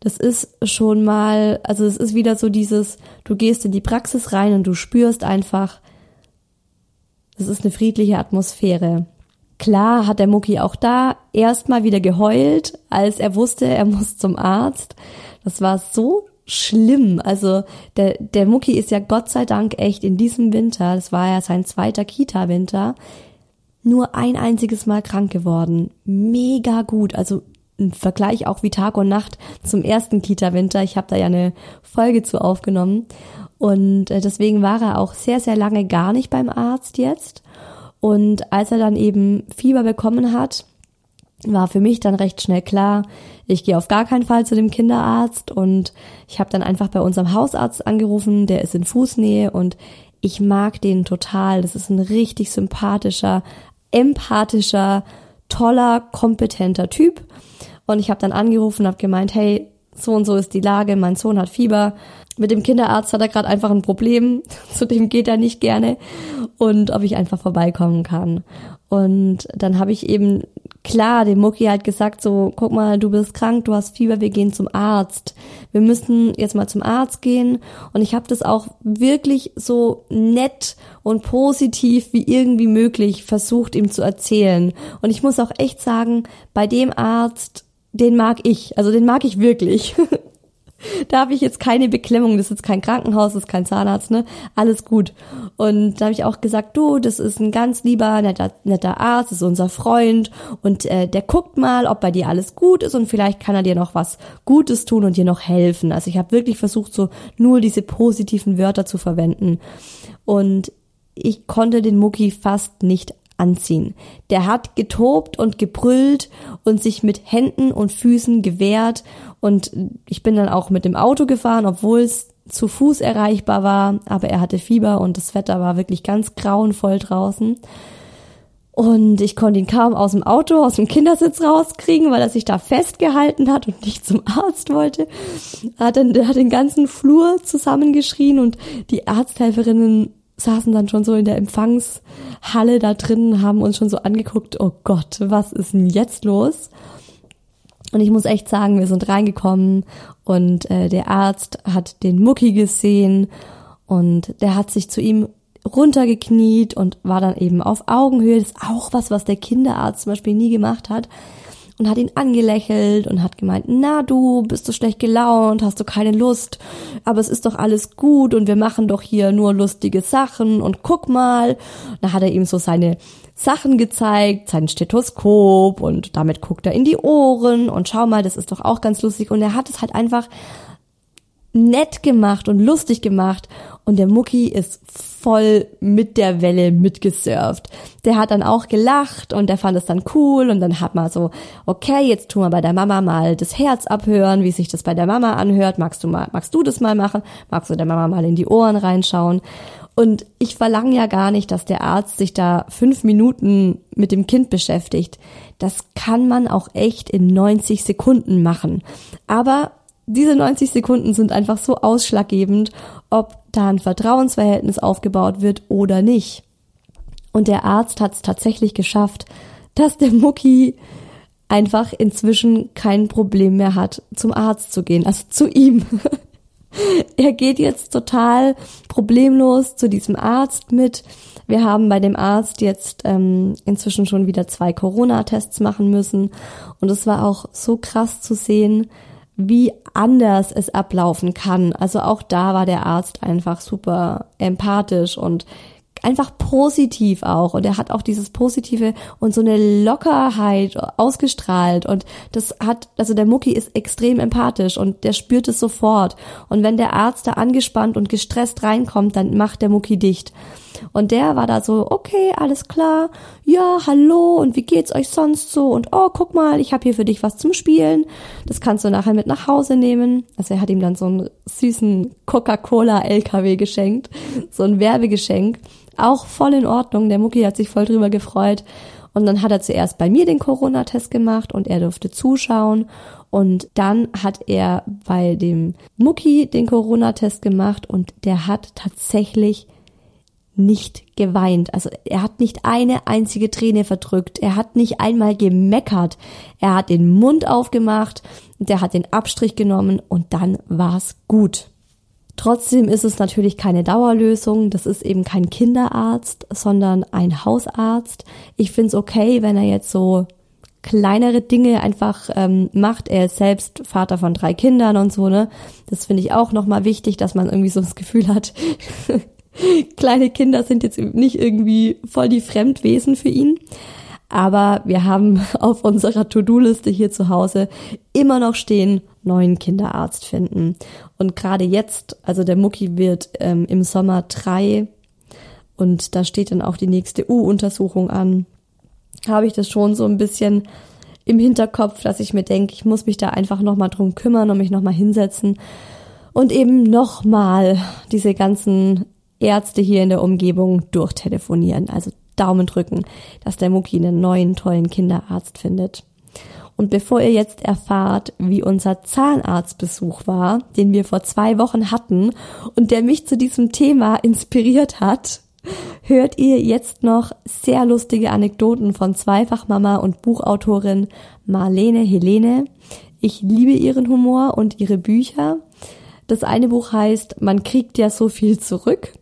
Das ist schon mal, also es ist wieder so dieses, du gehst in die Praxis rein und du spürst einfach, es ist eine friedliche Atmosphäre. Klar hat der Mucki auch da erstmal wieder geheult, als er wusste, er muss zum Arzt. Das war so schlimm. Also der, der Mucki ist ja Gott sei Dank echt in diesem Winter, das war ja sein zweiter Kita-Winter, nur ein einziges Mal krank geworden. Mega gut, also im Vergleich auch wie Tag und Nacht zum ersten Kita-Winter. Ich habe da ja eine Folge zu aufgenommen und deswegen war er auch sehr, sehr lange gar nicht beim Arzt jetzt. Und als er dann eben Fieber bekommen hat, war für mich dann recht schnell klar, ich gehe auf gar keinen Fall zu dem Kinderarzt und ich habe dann einfach bei unserem Hausarzt angerufen, der ist in Fußnähe und ich mag den total. Das ist ein richtig sympathischer, empathischer, toller, kompetenter Typ. Und ich habe dann angerufen und habe gemeint, hey, so und so ist die Lage, mein Sohn hat Fieber. Mit dem Kinderarzt hat er gerade einfach ein Problem, zu dem geht er nicht gerne und ob ich einfach vorbeikommen kann. Und dann habe ich eben klar dem Mucki halt gesagt, so, guck mal, du bist krank, du hast Fieber, wir gehen zum Arzt. Wir müssen jetzt mal zum Arzt gehen. Und ich habe das auch wirklich so nett und positiv wie irgendwie möglich versucht, ihm zu erzählen. Und ich muss auch echt sagen, bei dem Arzt, den mag ich, also den mag ich wirklich. Da habe ich jetzt keine Beklemmung, das ist jetzt kein Krankenhaus, das ist kein Zahnarzt, ne? Alles gut. Und da habe ich auch gesagt, du, das ist ein ganz lieber, netter, netter Arzt, das ist unser Freund und äh, der guckt mal, ob bei dir alles gut ist und vielleicht kann er dir noch was Gutes tun und dir noch helfen. Also ich habe wirklich versucht, so nur diese positiven Wörter zu verwenden und ich konnte den Mucki fast nicht anziehen. Der hat getobt und gebrüllt und sich mit Händen und Füßen gewehrt und ich bin dann auch mit dem Auto gefahren, obwohl es zu Fuß erreichbar war, aber er hatte Fieber und das Wetter war wirklich ganz grauenvoll draußen und ich konnte ihn kaum aus dem Auto, aus dem Kindersitz rauskriegen, weil er sich da festgehalten hat und nicht zum Arzt wollte. Er hat dann er hat den ganzen Flur zusammengeschrien und die Arzthelferinnen saßen dann schon so in der Empfangshalle da drin, haben uns schon so angeguckt, oh Gott, was ist denn jetzt los? Und ich muss echt sagen, wir sind reingekommen und äh, der Arzt hat den Mucki gesehen und der hat sich zu ihm runtergekniet und war dann eben auf Augenhöhe, das ist auch was, was der Kinderarzt zum Beispiel nie gemacht hat und hat ihn angelächelt und hat gemeint, na du, bist du schlecht gelaunt, hast du keine Lust, aber es ist doch alles gut und wir machen doch hier nur lustige Sachen und guck mal. Da hat er ihm so seine Sachen gezeigt, sein Stethoskop und damit guckt er in die Ohren und schau mal, das ist doch auch ganz lustig und er hat es halt einfach nett gemacht und lustig gemacht und der Mucki ist voll mit der Welle mitgesurft. Der hat dann auch gelacht und der fand es dann cool und dann hat man so, okay, jetzt tun wir bei der Mama mal das Herz abhören, wie sich das bei der Mama anhört, magst du mal, magst du das mal machen, magst du der Mama mal in die Ohren reinschauen und ich verlange ja gar nicht, dass der Arzt sich da fünf Minuten mit dem Kind beschäftigt. Das kann man auch echt in neunzig Sekunden machen, aber diese neunzig Sekunden sind einfach so ausschlaggebend, ob da ein Vertrauensverhältnis aufgebaut wird oder nicht. Und der Arzt hat es tatsächlich geschafft, dass der Mucki einfach inzwischen kein Problem mehr hat, zum Arzt zu gehen, also zu ihm. Er geht jetzt total problemlos zu diesem Arzt mit. Wir haben bei dem Arzt jetzt ähm, inzwischen schon wieder zwei Corona-Tests machen müssen. Und es war auch so krass zu sehen, wie anders es ablaufen kann. Also auch da war der Arzt einfach super empathisch und einfach positiv auch. Und er hat auch dieses Positive und so eine Lockerheit ausgestrahlt. Und das hat, also der Mucki ist extrem empathisch und der spürt es sofort. Und wenn der Arzt da angespannt und gestresst reinkommt, dann macht der Mucki dicht. Und der war da so, okay, alles klar, ja, hallo, und wie geht's euch sonst so? Und oh, guck mal, ich habe hier für dich was zum Spielen. Das kannst du nachher mit nach Hause nehmen. Also er hat ihm dann so einen süßen Coca-Cola-L K W geschenkt, so ein Werbegeschenk. Auch voll in Ordnung, der Mucki hat sich voll drüber gefreut. Und dann hat er zuerst bei mir den Corona-Test gemacht und er durfte zuschauen. Und dann hat er bei dem Mucki den Corona-Test gemacht und der hat tatsächlich nicht geweint. Also er hat nicht eine einzige Träne verdrückt. Er hat nicht einmal gemeckert. Er hat den Mund aufgemacht, der hat den Abstrich genommen und dann war's gut. Trotzdem ist es natürlich keine Dauerlösung, das ist eben kein Kinderarzt, sondern ein Hausarzt. Ich find's okay, wenn er jetzt so kleinere Dinge einfach ähm, macht. Er ist selbst Vater von drei Kindern und so, ne? Das finde ich auch nochmal wichtig, dass man irgendwie so das Gefühl hat, kleine Kinder sind jetzt nicht irgendwie voll die Fremdwesen für ihn. Aber wir haben auf unserer To-Do-Liste hier zu Hause immer noch stehen, neuen Kinderarzt finden. Und gerade jetzt, also der Mucki wird ähm, im Sommer drei und da steht dann auch die nächste U-Untersuchung an, habe ich das schon so ein bisschen im Hinterkopf, dass ich mir denke, ich muss mich da einfach nochmal drum kümmern und mich nochmal hinsetzen und eben nochmal diese ganzen Ärzte hier in der Umgebung durchtelefonieren, also Daumen drücken, dass der Mucki einen neuen, tollen Kinderarzt findet. Und bevor ihr jetzt erfahrt, wie unser Zahnarztbesuch war, den wir vor zwei Wochen hatten und der mich zu diesem Thema inspiriert hat, hört ihr jetzt noch sehr lustige Anekdoten von Zweifachmama und Buchautorin Marlene Hellene. Ich liebe ihren Humor und ihre Bücher. Das eine Buch heißt, man kriegt ja so viel zurück.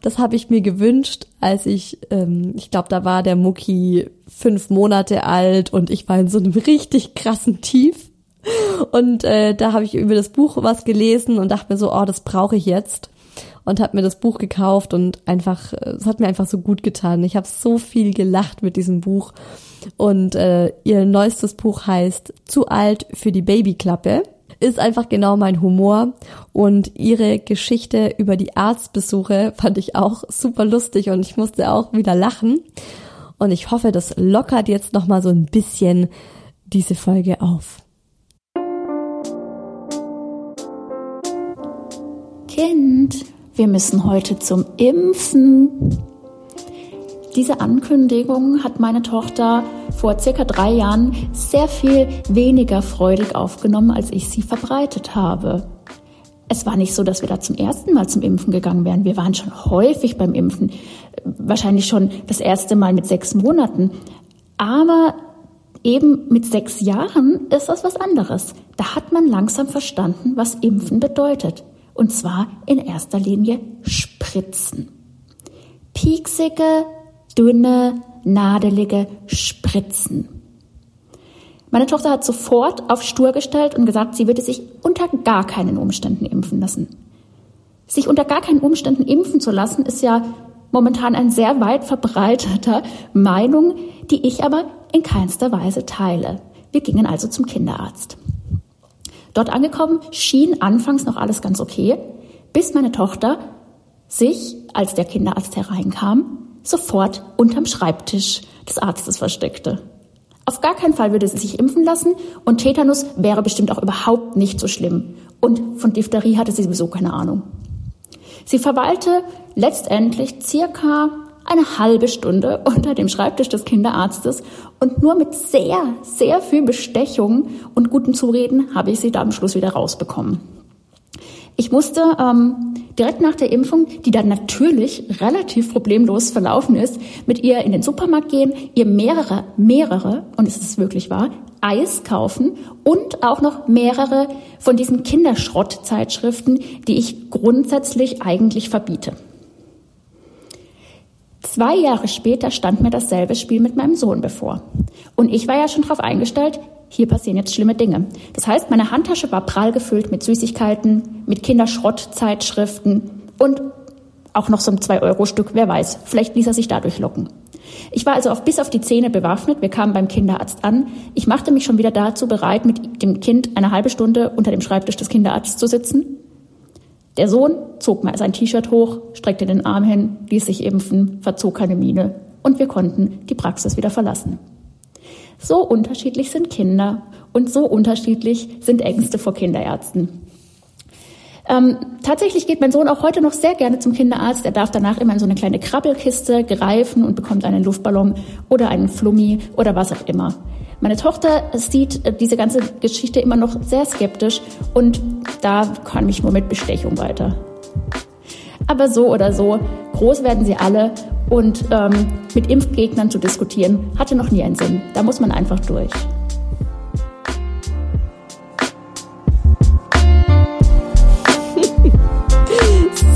Das habe ich mir gewünscht, als ich, ähm, ich glaube, da war der Mucki fünf Monate alt und ich war in so einem richtig krassen Tief. Und äh, da habe ich über das Buch was gelesen und dachte mir so, oh, das brauche ich jetzt. Und habe mir das Buch gekauft und einfach, es hat mir einfach so gut getan. Ich habe so viel gelacht mit diesem Buch. Und äh, ihr neuestes Buch heißt Zu alt für die Babyklappe. Ist einfach genau mein Humor und ihre Geschichte über die Arztbesuche fand ich auch super lustig und ich musste auch wieder lachen und ich hoffe, das lockert jetzt nochmal so ein bisschen diese Folge auf. Kind, wir müssen heute zum Impfen. Diese Ankündigung hat meine Tochter vor circa drei Jahren sehr viel weniger freudig aufgenommen, als ich sie verbreitet habe. Es war nicht so, dass wir da zum ersten Mal zum Impfen gegangen wären. Wir waren schon häufig beim Impfen, wahrscheinlich schon das erste Mal mit sechs Monaten. Aber eben mit sechs Jahren ist das was anderes. Da hat man langsam verstanden, was Impfen bedeutet. Und zwar in erster Linie Spritzen. Pieksige, dünne, nadelige Spritzen. Meine Tochter hat sofort auf stur gestellt und gesagt, sie würde sich unter gar keinen Umständen impfen lassen. Sich unter gar keinen Umständen impfen zu lassen, ist ja momentan ein sehr weit verbreiteter Meinung, die ich aber in keinster Weise teile. Wir gingen also zum Kinderarzt. Dort angekommen schien anfangs noch alles ganz okay, bis meine Tochter sich, als der Kinderarzt hereinkam, sofort unterm Schreibtisch des Arztes versteckte. Auf gar keinen Fall würde sie sich impfen lassen und Tetanus wäre bestimmt auch überhaupt nicht so schlimm. Und von Diphtherie hatte sie sowieso keine Ahnung. Sie verweilte letztendlich circa eine halbe Stunde unter dem Schreibtisch des Kinderarztes und nur mit sehr, sehr viel Bestechung und gutem Zureden habe ich sie da am Schluss wieder rausbekommen. Ich musste ähm, direkt nach der Impfung, die dann natürlich relativ problemlos verlaufen ist, mit ihr in den Supermarkt gehen, ihr mehrere, mehrere, und es ist wirklich wahr, Eis kaufen und auch noch mehrere von diesen Kinderschrottzeitschriften, die ich grundsätzlich eigentlich verbiete. Zwei Jahre später stand mir dasselbe Spiel mit meinem Sohn bevor. Und ich war ja schon darauf eingestellt, hier passieren jetzt schlimme Dinge. Das heißt, meine Handtasche war prall gefüllt mit Süßigkeiten, mit Kinderschrottzeitschriften und auch noch so ein zwei Euro Stück, wer weiß. Vielleicht ließ er sich dadurch locken. Ich war also auf, bis auf die Zähne bewaffnet. Wir kamen beim Kinderarzt an. Ich machte mich schon wieder dazu bereit, mit dem Kind eine halbe Stunde unter dem Schreibtisch des Kinderarztes zu sitzen. Der Sohn zog mir sein T-Shirt hoch, streckte den Arm hin, ließ sich impfen, verzog keine Miene und wir konnten die Praxis wieder verlassen. So unterschiedlich sind Kinder und so unterschiedlich sind Ängste vor Kinderärzten. Ähm, tatsächlich geht mein Sohn auch heute noch sehr gerne zum Kinderarzt. Er darf danach immer in so eine kleine Krabbelkiste greifen und bekommt einen Luftballon oder einen Flummi oder was auch immer. Meine Tochter sieht diese ganze Geschichte immer noch sehr skeptisch und da kann ich nur mit Bestechung weiter. Aber so oder so, groß werden sie alle und ähm, mit Impfgegnern zu diskutieren, hatte noch nie einen Sinn. Da muss man einfach durch.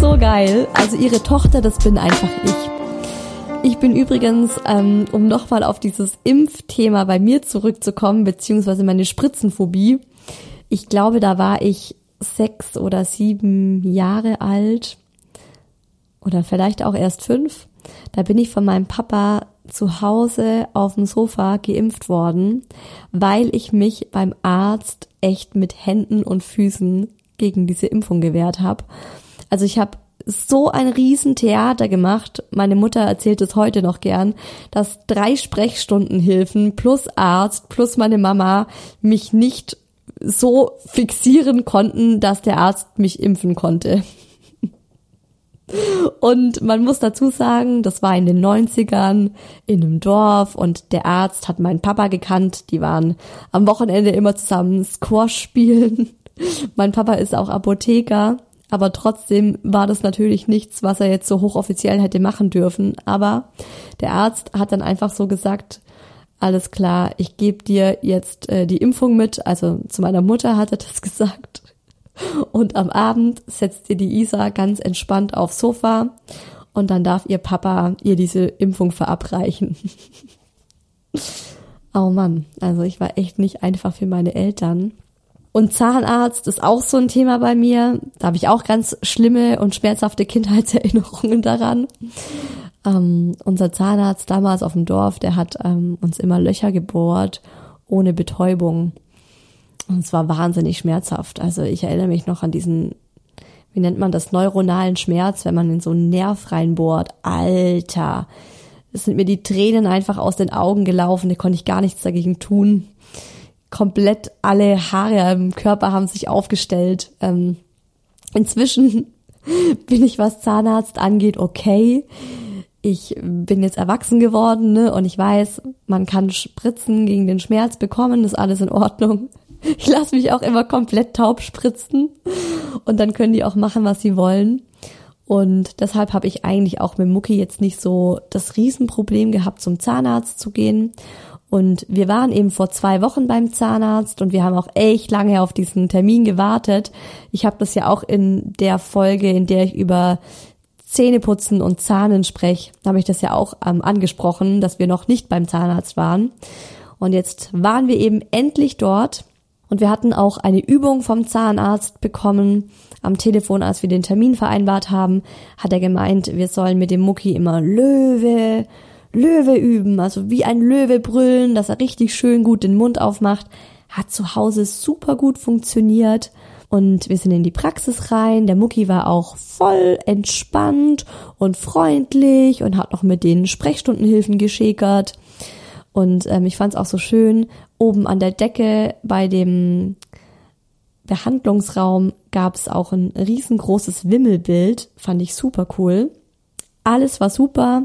So geil. Also ihre Tochter, das bin einfach ich. Ich bin übrigens, ähm, um nochmal auf dieses Impfthema bei mir zurückzukommen, beziehungsweise meine Spritzenphobie. Ich glaube, da war ich sechs oder sieben Jahre alt oder vielleicht auch erst fünf. Da bin ich von meinem Papa zu Hause auf dem Sofa geimpft worden, weil ich mich beim Arzt echt mit Händen und Füßen gegen diese Impfung gewehrt habe. Also ich habe so ein Riesentheater gemacht. Meine Mutter erzählt es heute noch gern, dass drei Sprechstundenhilfen plus Arzt plus meine Mama mich nicht so fixieren konnten, dass der Arzt mich impfen konnte. Und man muss dazu sagen, das war in den neunzigern in einem Dorf und der Arzt hat meinen Papa gekannt. Die waren am Wochenende immer zusammen Squash spielen. Mein Papa ist auch Apotheker. Aber trotzdem war das natürlich nichts, was er jetzt so hochoffiziell hätte machen dürfen. Aber der Arzt hat dann einfach so gesagt, alles klar, ich gebe dir jetzt äh, die Impfung mit. Also zu meiner Mutter hat er das gesagt. Und am Abend setzt ihr die Isa ganz entspannt aufs Sofa und dann darf ihr Papa ihr diese Impfung verabreichen. Oh Mann, also ich war echt nicht einfach für meine Eltern. Und Zahnarzt ist auch so ein Thema bei mir. Da habe ich auch ganz schlimme und schmerzhafte Kindheitserinnerungen daran. Ähm, unser Zahnarzt damals auf dem Dorf, der hat ähm, uns immer Löcher gebohrt ohne Betäubung. Und es war wahnsinnig schmerzhaft. Also ich erinnere mich noch an diesen, wie nennt man das, neuronalen Schmerz, wenn man in so einen Nerv reinbohrt. Alter, es sind mir die Tränen einfach aus den Augen gelaufen. Da konnte ich gar nichts dagegen tun. Komplett alle Haare im Körper haben sich aufgestellt. Ähm, inzwischen bin ich, was Zahnarzt angeht, okay. Ich bin jetzt erwachsen geworden, ne? Und ich weiß, man kann Spritzen gegen den Schmerz bekommen, das ist alles in Ordnung. Ich lasse mich auch immer komplett taub spritzen und dann können die auch machen, was sie wollen. Und deshalb habe ich eigentlich auch mit Mucki jetzt nicht so das Riesenproblem gehabt, zum Zahnarzt zu gehen. Und wir waren eben vor zwei Wochen beim Zahnarzt und wir haben auch echt lange auf diesen Termin gewartet. Ich habe das ja auch in der Folge, in der ich über Zähneputzen und Zahnen spreche, habe ich das ja auch ähm, angesprochen, dass wir noch nicht beim Zahnarzt waren. Und jetzt waren wir eben endlich dort und wir hatten auch eine Übung vom Zahnarzt bekommen. Am Telefon, als wir den Termin vereinbart haben, hat er gemeint, wir sollen mit dem Mucki immer Löwe Löwe üben, also wie ein Löwe brüllen, dass er richtig schön gut den Mund aufmacht. Hat zu Hause super gut funktioniert und wir sind in die Praxis rein. Der Mucki war auch voll entspannt und freundlich und hat noch mit den Sprechstundenhilfen geschäkert. Und ähm, ich fand es auch so schön, oben an der Decke bei dem Behandlungsraum gab es auch ein riesengroßes Wimmelbild, fand ich super cool. Alles war super,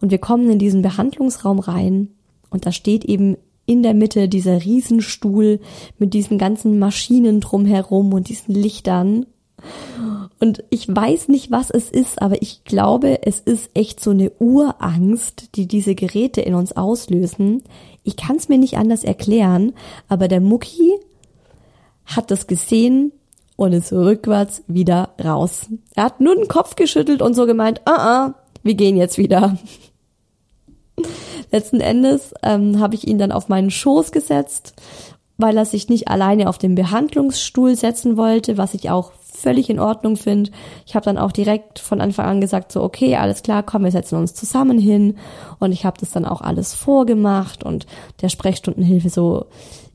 Und wir kommen in diesen Behandlungsraum rein und da steht eben in der Mitte dieser Riesenstuhl mit diesen ganzen Maschinen drumherum und diesen Lichtern. Und ich weiß nicht, was es ist, aber ich glaube, es ist echt so eine Urangst, die diese Geräte in uns auslösen. Ich kann es mir nicht anders erklären, aber der Mucki hat das gesehen und ist rückwärts wieder raus. Er hat nur den Kopf geschüttelt und so gemeint, ah, ah, wir gehen jetzt wieder. Letzten Endes ähm, habe ich ihn dann auf meinen Schoß gesetzt, weil er sich nicht alleine auf den Behandlungsstuhl setzen wollte, was ich auch völlig in Ordnung finde. Ich habe dann auch direkt von Anfang an gesagt, so okay, alles klar, komm, wir setzen uns zusammen hin. Und ich habe das dann auch alles vorgemacht und der Sprechstundenhilfe so,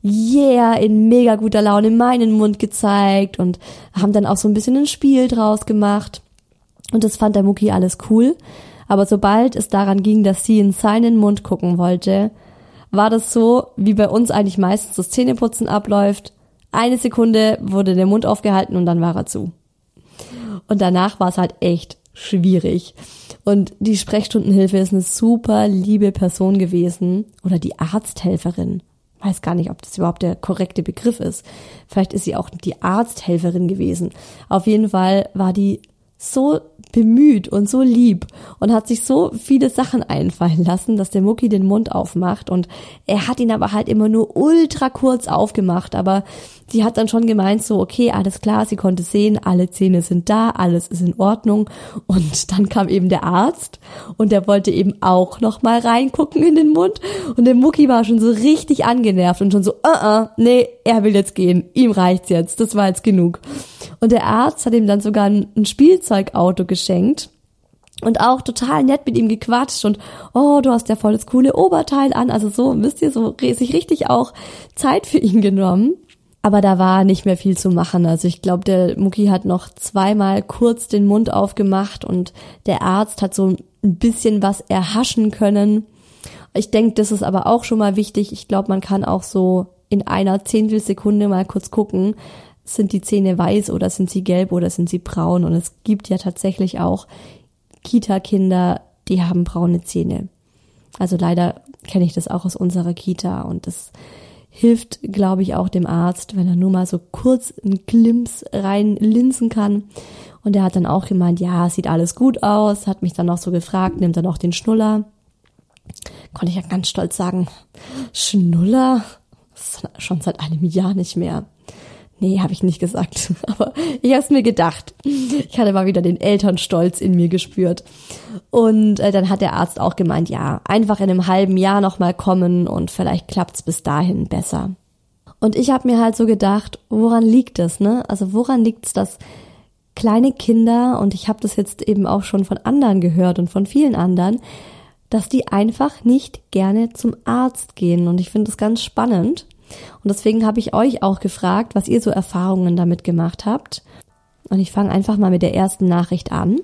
yeah, in mega guter Laune meinen Mund gezeigt und haben dann auch so ein bisschen ein Spiel draus gemacht. Und das fand der Mucki alles cool. Aber sobald es daran ging, dass sie in seinen Mund gucken wollte, war das so, wie bei uns eigentlich meistens das Zähneputzen abläuft. Eine Sekunde wurde der Mund aufgehalten und dann war er zu. Und danach war es halt echt schwierig. Und die Sprechstundenhilfe ist eine super liebe Person gewesen. Oder die Arzthelferin. Ich weiß gar nicht, ob das überhaupt der korrekte Begriff ist. Vielleicht ist sie auch die Arzthelferin gewesen. Auf jeden Fall war die so bemüht und so lieb und hat sich so viele Sachen einfallen lassen, dass der Mucki den Mund aufmacht und er hat ihn aber halt immer nur ultra kurz aufgemacht, aber sie hat dann schon gemeint so, okay, alles klar, sie konnte sehen, alle Zähne sind da, alles ist in Ordnung und dann kam eben der Arzt und der wollte eben auch nochmal reingucken in den Mund und der Mucki war schon so richtig angenervt und schon so, uh-uh, nee, er will jetzt gehen, ihm reicht's jetzt, das war jetzt genug. Und der Arzt hat ihm dann sogar ein Spielzeugauto geschenkt und auch total nett mit ihm gequatscht und oh, du hast ja voll das coole Oberteil an, also so, wisst ihr, so sich richtig auch Zeit für ihn genommen. Aber da war nicht mehr viel zu machen, also ich glaube, der Mucki hat noch zweimal kurz den Mund aufgemacht und der Arzt hat so ein bisschen was erhaschen können. Ich denke, das ist aber auch schon mal wichtig, ich glaube, man kann auch so in einer Zehntelsekunde mal kurz gucken, sind die Zähne weiß oder sind sie gelb oder sind sie braun? Und es gibt ja tatsächlich auch Kita-Kinder, die haben braune Zähne. Also leider kenne ich das auch aus unserer Kita und das hilft, glaube ich, auch dem Arzt, wenn er nur mal so kurz einen Glimps reinlinsen kann. Und er hat dann auch gemeint, ja, sieht alles gut aus, hat mich dann noch so gefragt, nimmt dann auch den Schnuller. Konnte ich ja ganz stolz sagen, Schnuller? Schon seit einem Jahr nicht mehr. Nee, habe ich nicht gesagt, aber ich habe es mir gedacht. Ich hatte mal wieder den Elternstolz in mir gespürt. Und äh, dann hat der Arzt auch gemeint, ja, einfach in einem halben Jahr nochmal kommen und vielleicht klappt's bis dahin besser. Und ich habe mir halt so gedacht, woran liegt das, ne? Also woran liegt's, dass kleine Kinder, und ich habe das jetzt eben auch schon von anderen gehört und von vielen anderen, dass die einfach nicht gerne zum Arzt gehen. Und ich finde das ganz spannend. Und deswegen habe ich euch auch gefragt, was ihr so Erfahrungen damit gemacht habt. Und ich fange einfach mal mit der ersten Nachricht an.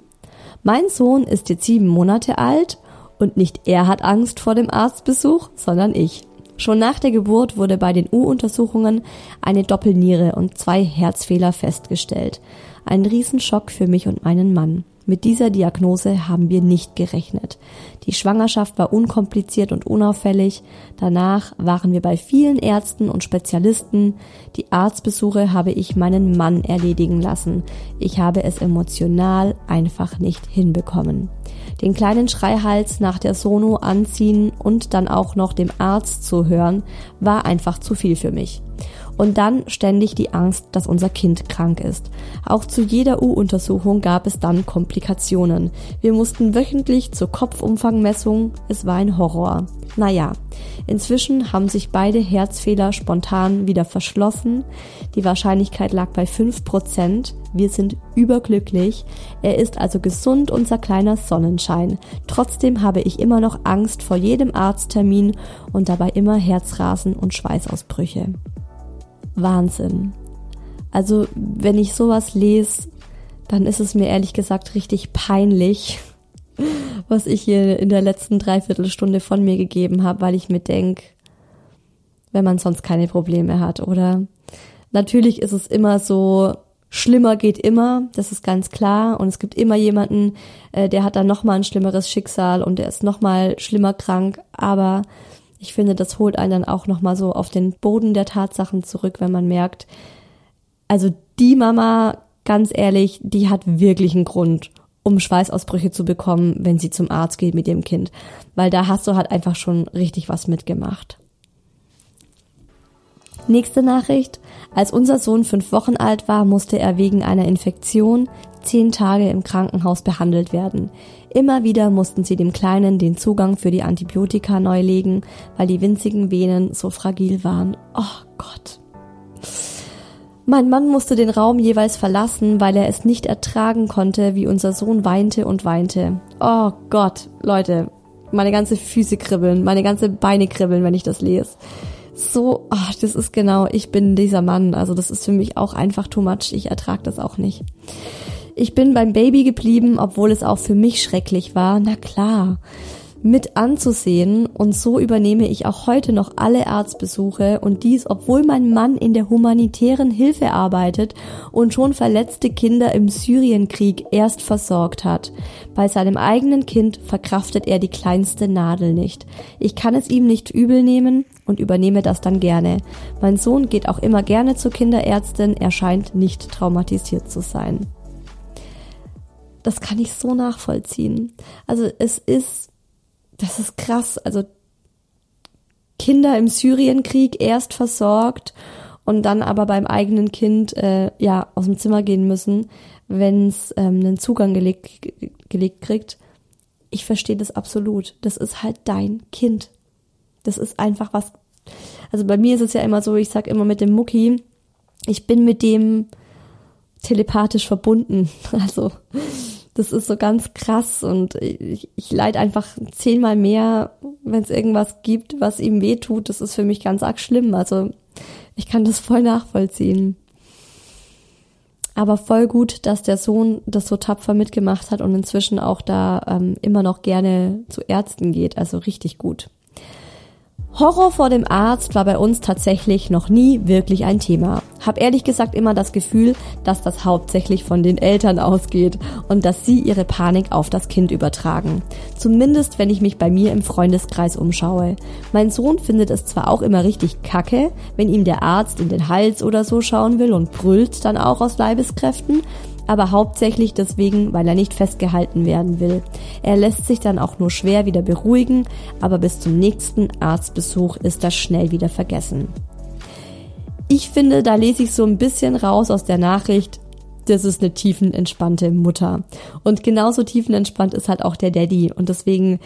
Mein Sohn ist jetzt sieben Monate alt und nicht er hat Angst vor dem Arztbesuch, sondern ich. Schon nach der Geburt wurde bei den U-Untersuchungen eine Doppelniere und zwei Herzfehler festgestellt. Ein Riesenschock für mich und meinen Mann. Mit dieser Diagnose haben wir nicht gerechnet. Die Schwangerschaft war unkompliziert und unauffällig. Danach waren wir bei vielen Ärzten und Spezialisten. Die Arztbesuche habe ich meinen Mann erledigen lassen. Ich habe es emotional einfach nicht hinbekommen. Den kleinen Schreihals nach der Sono anziehen und dann auch noch dem Arzt zuhören, war einfach zu viel für mich. Und dann ständig die Angst, dass unser Kind krank ist. Auch zu jeder U-Untersuchung gab es dann Komplikationen. Wir mussten wöchentlich zur Kopfumfangmessung. Es war ein Horror. Naja, inzwischen haben sich beide Herzfehler spontan wieder verschlossen. Die Wahrscheinlichkeit lag bei fünf Prozent. Wir sind überglücklich. Er ist also gesund, unser kleiner Sonnenschein. Trotzdem habe ich immer noch Angst vor jedem Arzttermin und dabei immer Herzrasen und Schweißausbrüche. Wahnsinn. Also wenn ich sowas lese, dann ist es mir ehrlich gesagt richtig peinlich, was ich hier in der letzten Dreiviertelstunde von mir gegeben habe, weil ich mir denke, wenn man sonst keine Probleme hat, oder? Natürlich ist es immer so, schlimmer geht immer, das ist ganz klar, und es gibt immer jemanden, äh, der hat dann nochmal ein schlimmeres Schicksal und der ist nochmal schlimmer krank, aber ich finde, das holt einen dann auch nochmal so auf den Boden der Tatsachen zurück, wenn man merkt, also die Mama, ganz ehrlich, die hat wirklich einen Grund, um Schweißausbrüche zu bekommen, wenn sie zum Arzt geht mit ihrem Kind, weil da hast du halt einfach schon richtig was mitgemacht. Nächste Nachricht. Als unser Sohn fünf Wochen alt war, musste er wegen einer Infektion zehn Tage im Krankenhaus behandelt werden. Immer wieder mussten sie dem Kleinen den Zugang für die Antibiotika neu legen, weil die winzigen Venen so fragil waren. Oh Gott. Mein Mann musste den Raum jeweils verlassen, weil er es nicht ertragen konnte, wie unser Sohn weinte und weinte. Oh Gott, Leute, meine ganze Füße kribbeln, meine ganze Beine kribbeln, wenn ich das lese. So, ach, das ist genau, ich bin dieser Mann. Also das ist für mich auch einfach too much. Ich ertrage das auch nicht. Ich bin beim Baby geblieben, obwohl es auch für mich schrecklich war. Na klar, mit anzusehen. Und so übernehme ich auch heute noch alle Arztbesuche. Und dies, obwohl mein Mann in der humanitären Hilfe arbeitet und schon verletzte Kinder im Syrienkrieg erst versorgt hat. Bei seinem eigenen Kind verkraftet er die kleinste Nadel nicht. Ich kann es ihm nicht übel nehmen und übernehme das dann gerne. Mein Sohn geht auch immer gerne zur Kinderärztin, er scheint nicht traumatisiert zu sein. Das kann ich so nachvollziehen. Also es ist, das ist krass, also Kinder im Syrienkrieg erst versorgt und dann aber beim eigenen Kind äh, ja aus dem Zimmer gehen müssen, wenn es ähm, einen Zugang gelegt, gelegt kriegt. Ich verstehe das absolut. Das ist halt dein Kind. Das ist einfach was, also bei mir ist es ja immer so, ich sag immer mit dem Mucki, ich bin mit dem telepathisch verbunden, also das ist so ganz krass und ich, ich leide einfach zehnmal mehr, wenn es irgendwas gibt, was ihm weh tut, das ist für mich ganz arg schlimm, also ich kann das voll nachvollziehen. Aber voll gut, dass der Sohn das so tapfer mitgemacht hat und inzwischen auch da ähm, immer noch gerne zu Ärzten geht, also richtig gut. Horror vor dem Arzt war bei uns tatsächlich noch nie wirklich ein Thema. Hab ehrlich gesagt immer das Gefühl, dass das hauptsächlich von den Eltern ausgeht und dass sie ihre Panik auf das Kind übertragen. Zumindest wenn ich mich bei mir im Freundeskreis umschaue. Mein Sohn findet es zwar auch immer richtig kacke, wenn ihm der Arzt in den Hals oder so schauen will und brüllt dann auch aus Leibeskräften, aber hauptsächlich deswegen, weil er nicht festgehalten werden will. Er lässt sich dann auch nur schwer wieder beruhigen, aber bis zum nächsten Arztbesuch ist das schnell wieder vergessen. Ich finde, da lese ich so ein bisschen raus aus der Nachricht, das ist eine tiefenentspannte Mutter. Und genauso tiefenentspannt ist halt auch der Daddy. Und deswegen,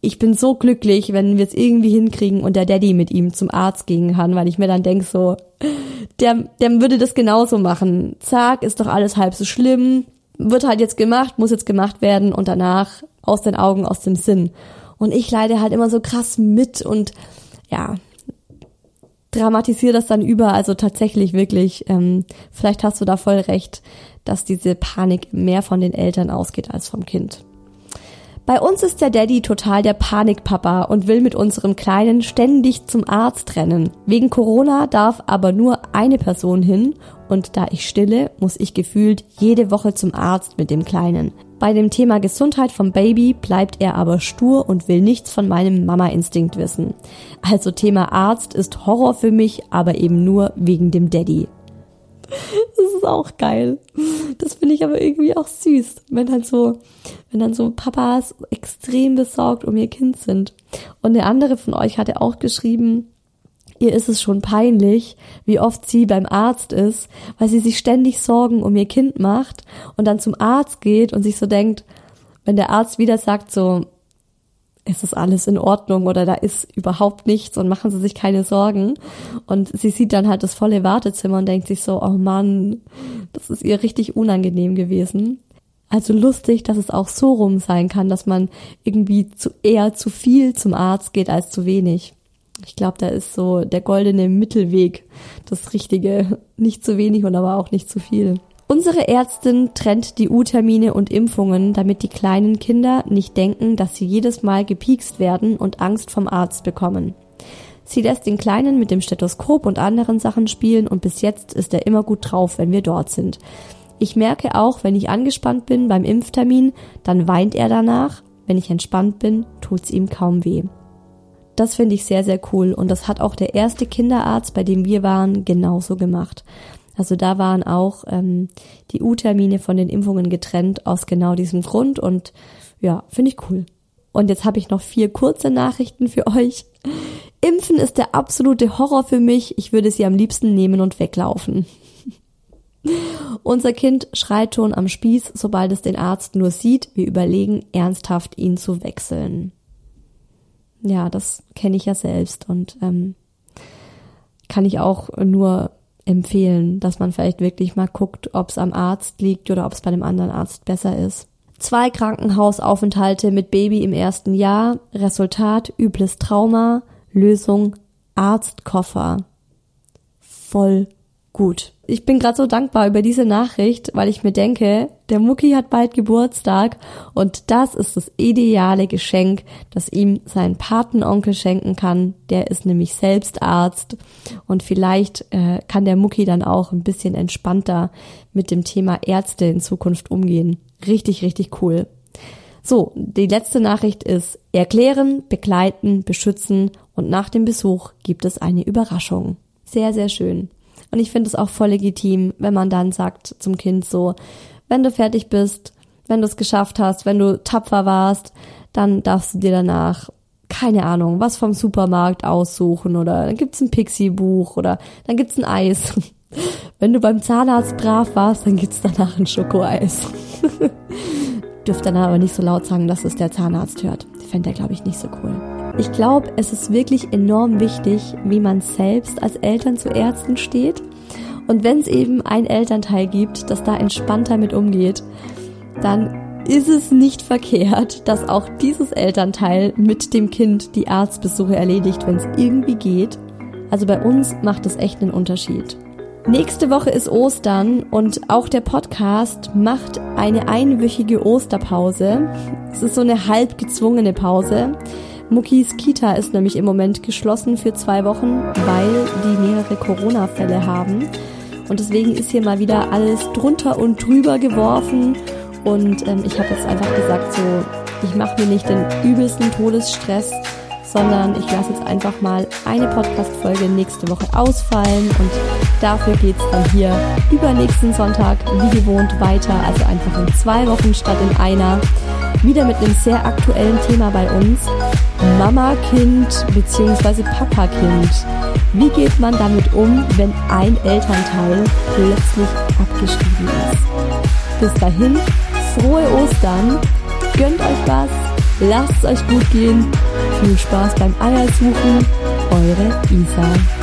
ich bin so glücklich, wenn wir es irgendwie hinkriegen und der Daddy mit ihm zum Arzt gehen kann, weil ich mir dann denke so, Der, der würde das genauso machen. Zack, ist doch alles halb so schlimm. Wird halt jetzt gemacht, muss jetzt gemacht werden und danach aus den Augen, aus dem Sinn. Und ich leide halt immer so krass mit und ja, dramatisiere das dann über. Also tatsächlich wirklich, ähm, vielleicht hast du da voll recht, dass diese Panik mehr von den Eltern ausgeht als vom Kind. Bei uns ist der Daddy total der Panikpapa und will mit unserem Kleinen ständig zum Arzt rennen. Wegen Corona darf aber nur eine Person hin und da ich stille, muss ich gefühlt jede Woche zum Arzt mit dem Kleinen. Bei dem Thema Gesundheit vom Baby bleibt er aber stur und will nichts von meinem Mama-Instinkt wissen. Also Thema Arzt ist Horror für mich, aber eben nur wegen dem Daddy. Das ist auch geil. Das finde ich aber irgendwie auch süß, wenn halt so, wenn dann so Papas extrem besorgt um ihr Kind sind. Und eine andere von euch hatte auch geschrieben, ihr ist es schon peinlich, wie oft sie beim Arzt ist, weil sie sich ständig Sorgen um ihr Kind macht und dann zum Arzt geht und sich so denkt, wenn der Arzt wieder sagt so, es ist alles in Ordnung oder da ist überhaupt nichts und machen Sie sich keine Sorgen. Und sie sieht dann halt das volle Wartezimmer und denkt sich so, oh Mann, das ist ihr richtig unangenehm gewesen. Also lustig, dass es auch so rum sein kann, dass man irgendwie zu, eher zu viel zum Arzt geht als zu wenig. Ich glaube, da ist so der goldene Mittelweg das Richtige. Nicht zu wenig und aber auch nicht zu viel. Unsere Ärztin trennt die U-Termine und Impfungen, damit die kleinen Kinder nicht denken, dass sie jedes Mal gepiekst werden und Angst vom Arzt bekommen. Sie lässt den Kleinen mit dem Stethoskop und anderen Sachen spielen und bis jetzt ist er immer gut drauf, wenn wir dort sind. Ich merke auch, wenn ich angespannt bin beim Impftermin, dann weint er danach. Wenn ich entspannt bin, tut's ihm kaum weh. Das finde ich sehr, sehr cool und das hat auch der erste Kinderarzt, bei dem wir waren, genauso gemacht. Also da waren auch ähm, die U-Termine von den Impfungen getrennt aus genau diesem Grund und ja, finde ich cool. Und jetzt habe ich noch vier kurze Nachrichten für euch. Impfen ist der absolute Horror für mich. Ich würde sie am liebsten nehmen und weglaufen. Unser Kind schreit schon am Spieß, sobald es den Arzt nur sieht. Wir überlegen ernsthaft, ihn zu wechseln. Ja, das kenne ich ja selbst und ähm, kann ich auch nur empfehlen, dass man vielleicht wirklich mal guckt, ob es am Arzt liegt oder ob es bei einem anderen Arzt besser ist. Zwei Krankenhausaufenthalte mit Baby im ersten Jahr, Resultat, übles Trauma, Lösung, Arztkoffer. Voll gut. Ich bin gerade so dankbar über diese Nachricht, weil ich mir denke, der Mucki hat bald Geburtstag und das ist das ideale Geschenk, das ihm sein Patenonkel schenken kann. Der ist nämlich selbst Arzt und vielleicht äh, kann der Mucki dann auch ein bisschen entspannter mit dem Thema Ärzte in Zukunft umgehen. Richtig, richtig cool. So, die letzte Nachricht ist, erklären, begleiten, beschützen und nach dem Besuch gibt es eine Überraschung. Sehr, sehr schön. Und ich finde es auch voll legitim, wenn man dann sagt zum Kind so, wenn du fertig bist, wenn du es geschafft hast, wenn du tapfer warst, dann darfst du dir danach, keine Ahnung, was vom Supermarkt aussuchen oder dann gibt's ein Pixie-Buch oder dann gibt's ein Eis. Wenn du beim Zahnarzt brav warst, dann gibt's danach ein Schokoeis. Dürft dann aber nicht so laut sagen, dass es der Zahnarzt hört. Fände er, glaube ich, nicht so cool. Ich glaube, es ist wirklich enorm wichtig, wie man selbst als Eltern zu Ärzten steht. Und wenn es eben ein Elternteil gibt, das da entspannter mit umgeht, dann ist es nicht verkehrt, dass auch dieses Elternteil mit dem Kind die Arztbesuche erledigt, wenn es irgendwie geht. Also bei uns macht es echt einen Unterschied. Nächste Woche ist Ostern und auch der Podcast macht eine einwöchige Osterpause. Es ist so eine halb gezwungene Pause. Muckis Kita ist nämlich im Moment geschlossen für zwei Wochen, weil die mehrere Corona-Fälle haben. Und deswegen ist hier mal wieder alles drunter und drüber geworfen. Und ähm, ich habe jetzt einfach gesagt, so, ich mache mir nicht den übelsten Todesstress, sondern ich lasse jetzt einfach mal eine Podcast-Folge nächste Woche ausfallen und dafür geht's dann hier übernächsten Sonntag wie gewohnt weiter, also einfach in zwei Wochen statt in einer, wieder mit einem sehr aktuellen Thema bei uns, Mama-Kind bzw. Papa-Kind. Wie geht man damit um, wenn ein Elternteil plötzlich abgeschrieben ist? Bis dahin, frohe Ostern, gönnt euch was, lasst es euch gut gehen. Viel Spaß beim Eiersuchen, eure Isa.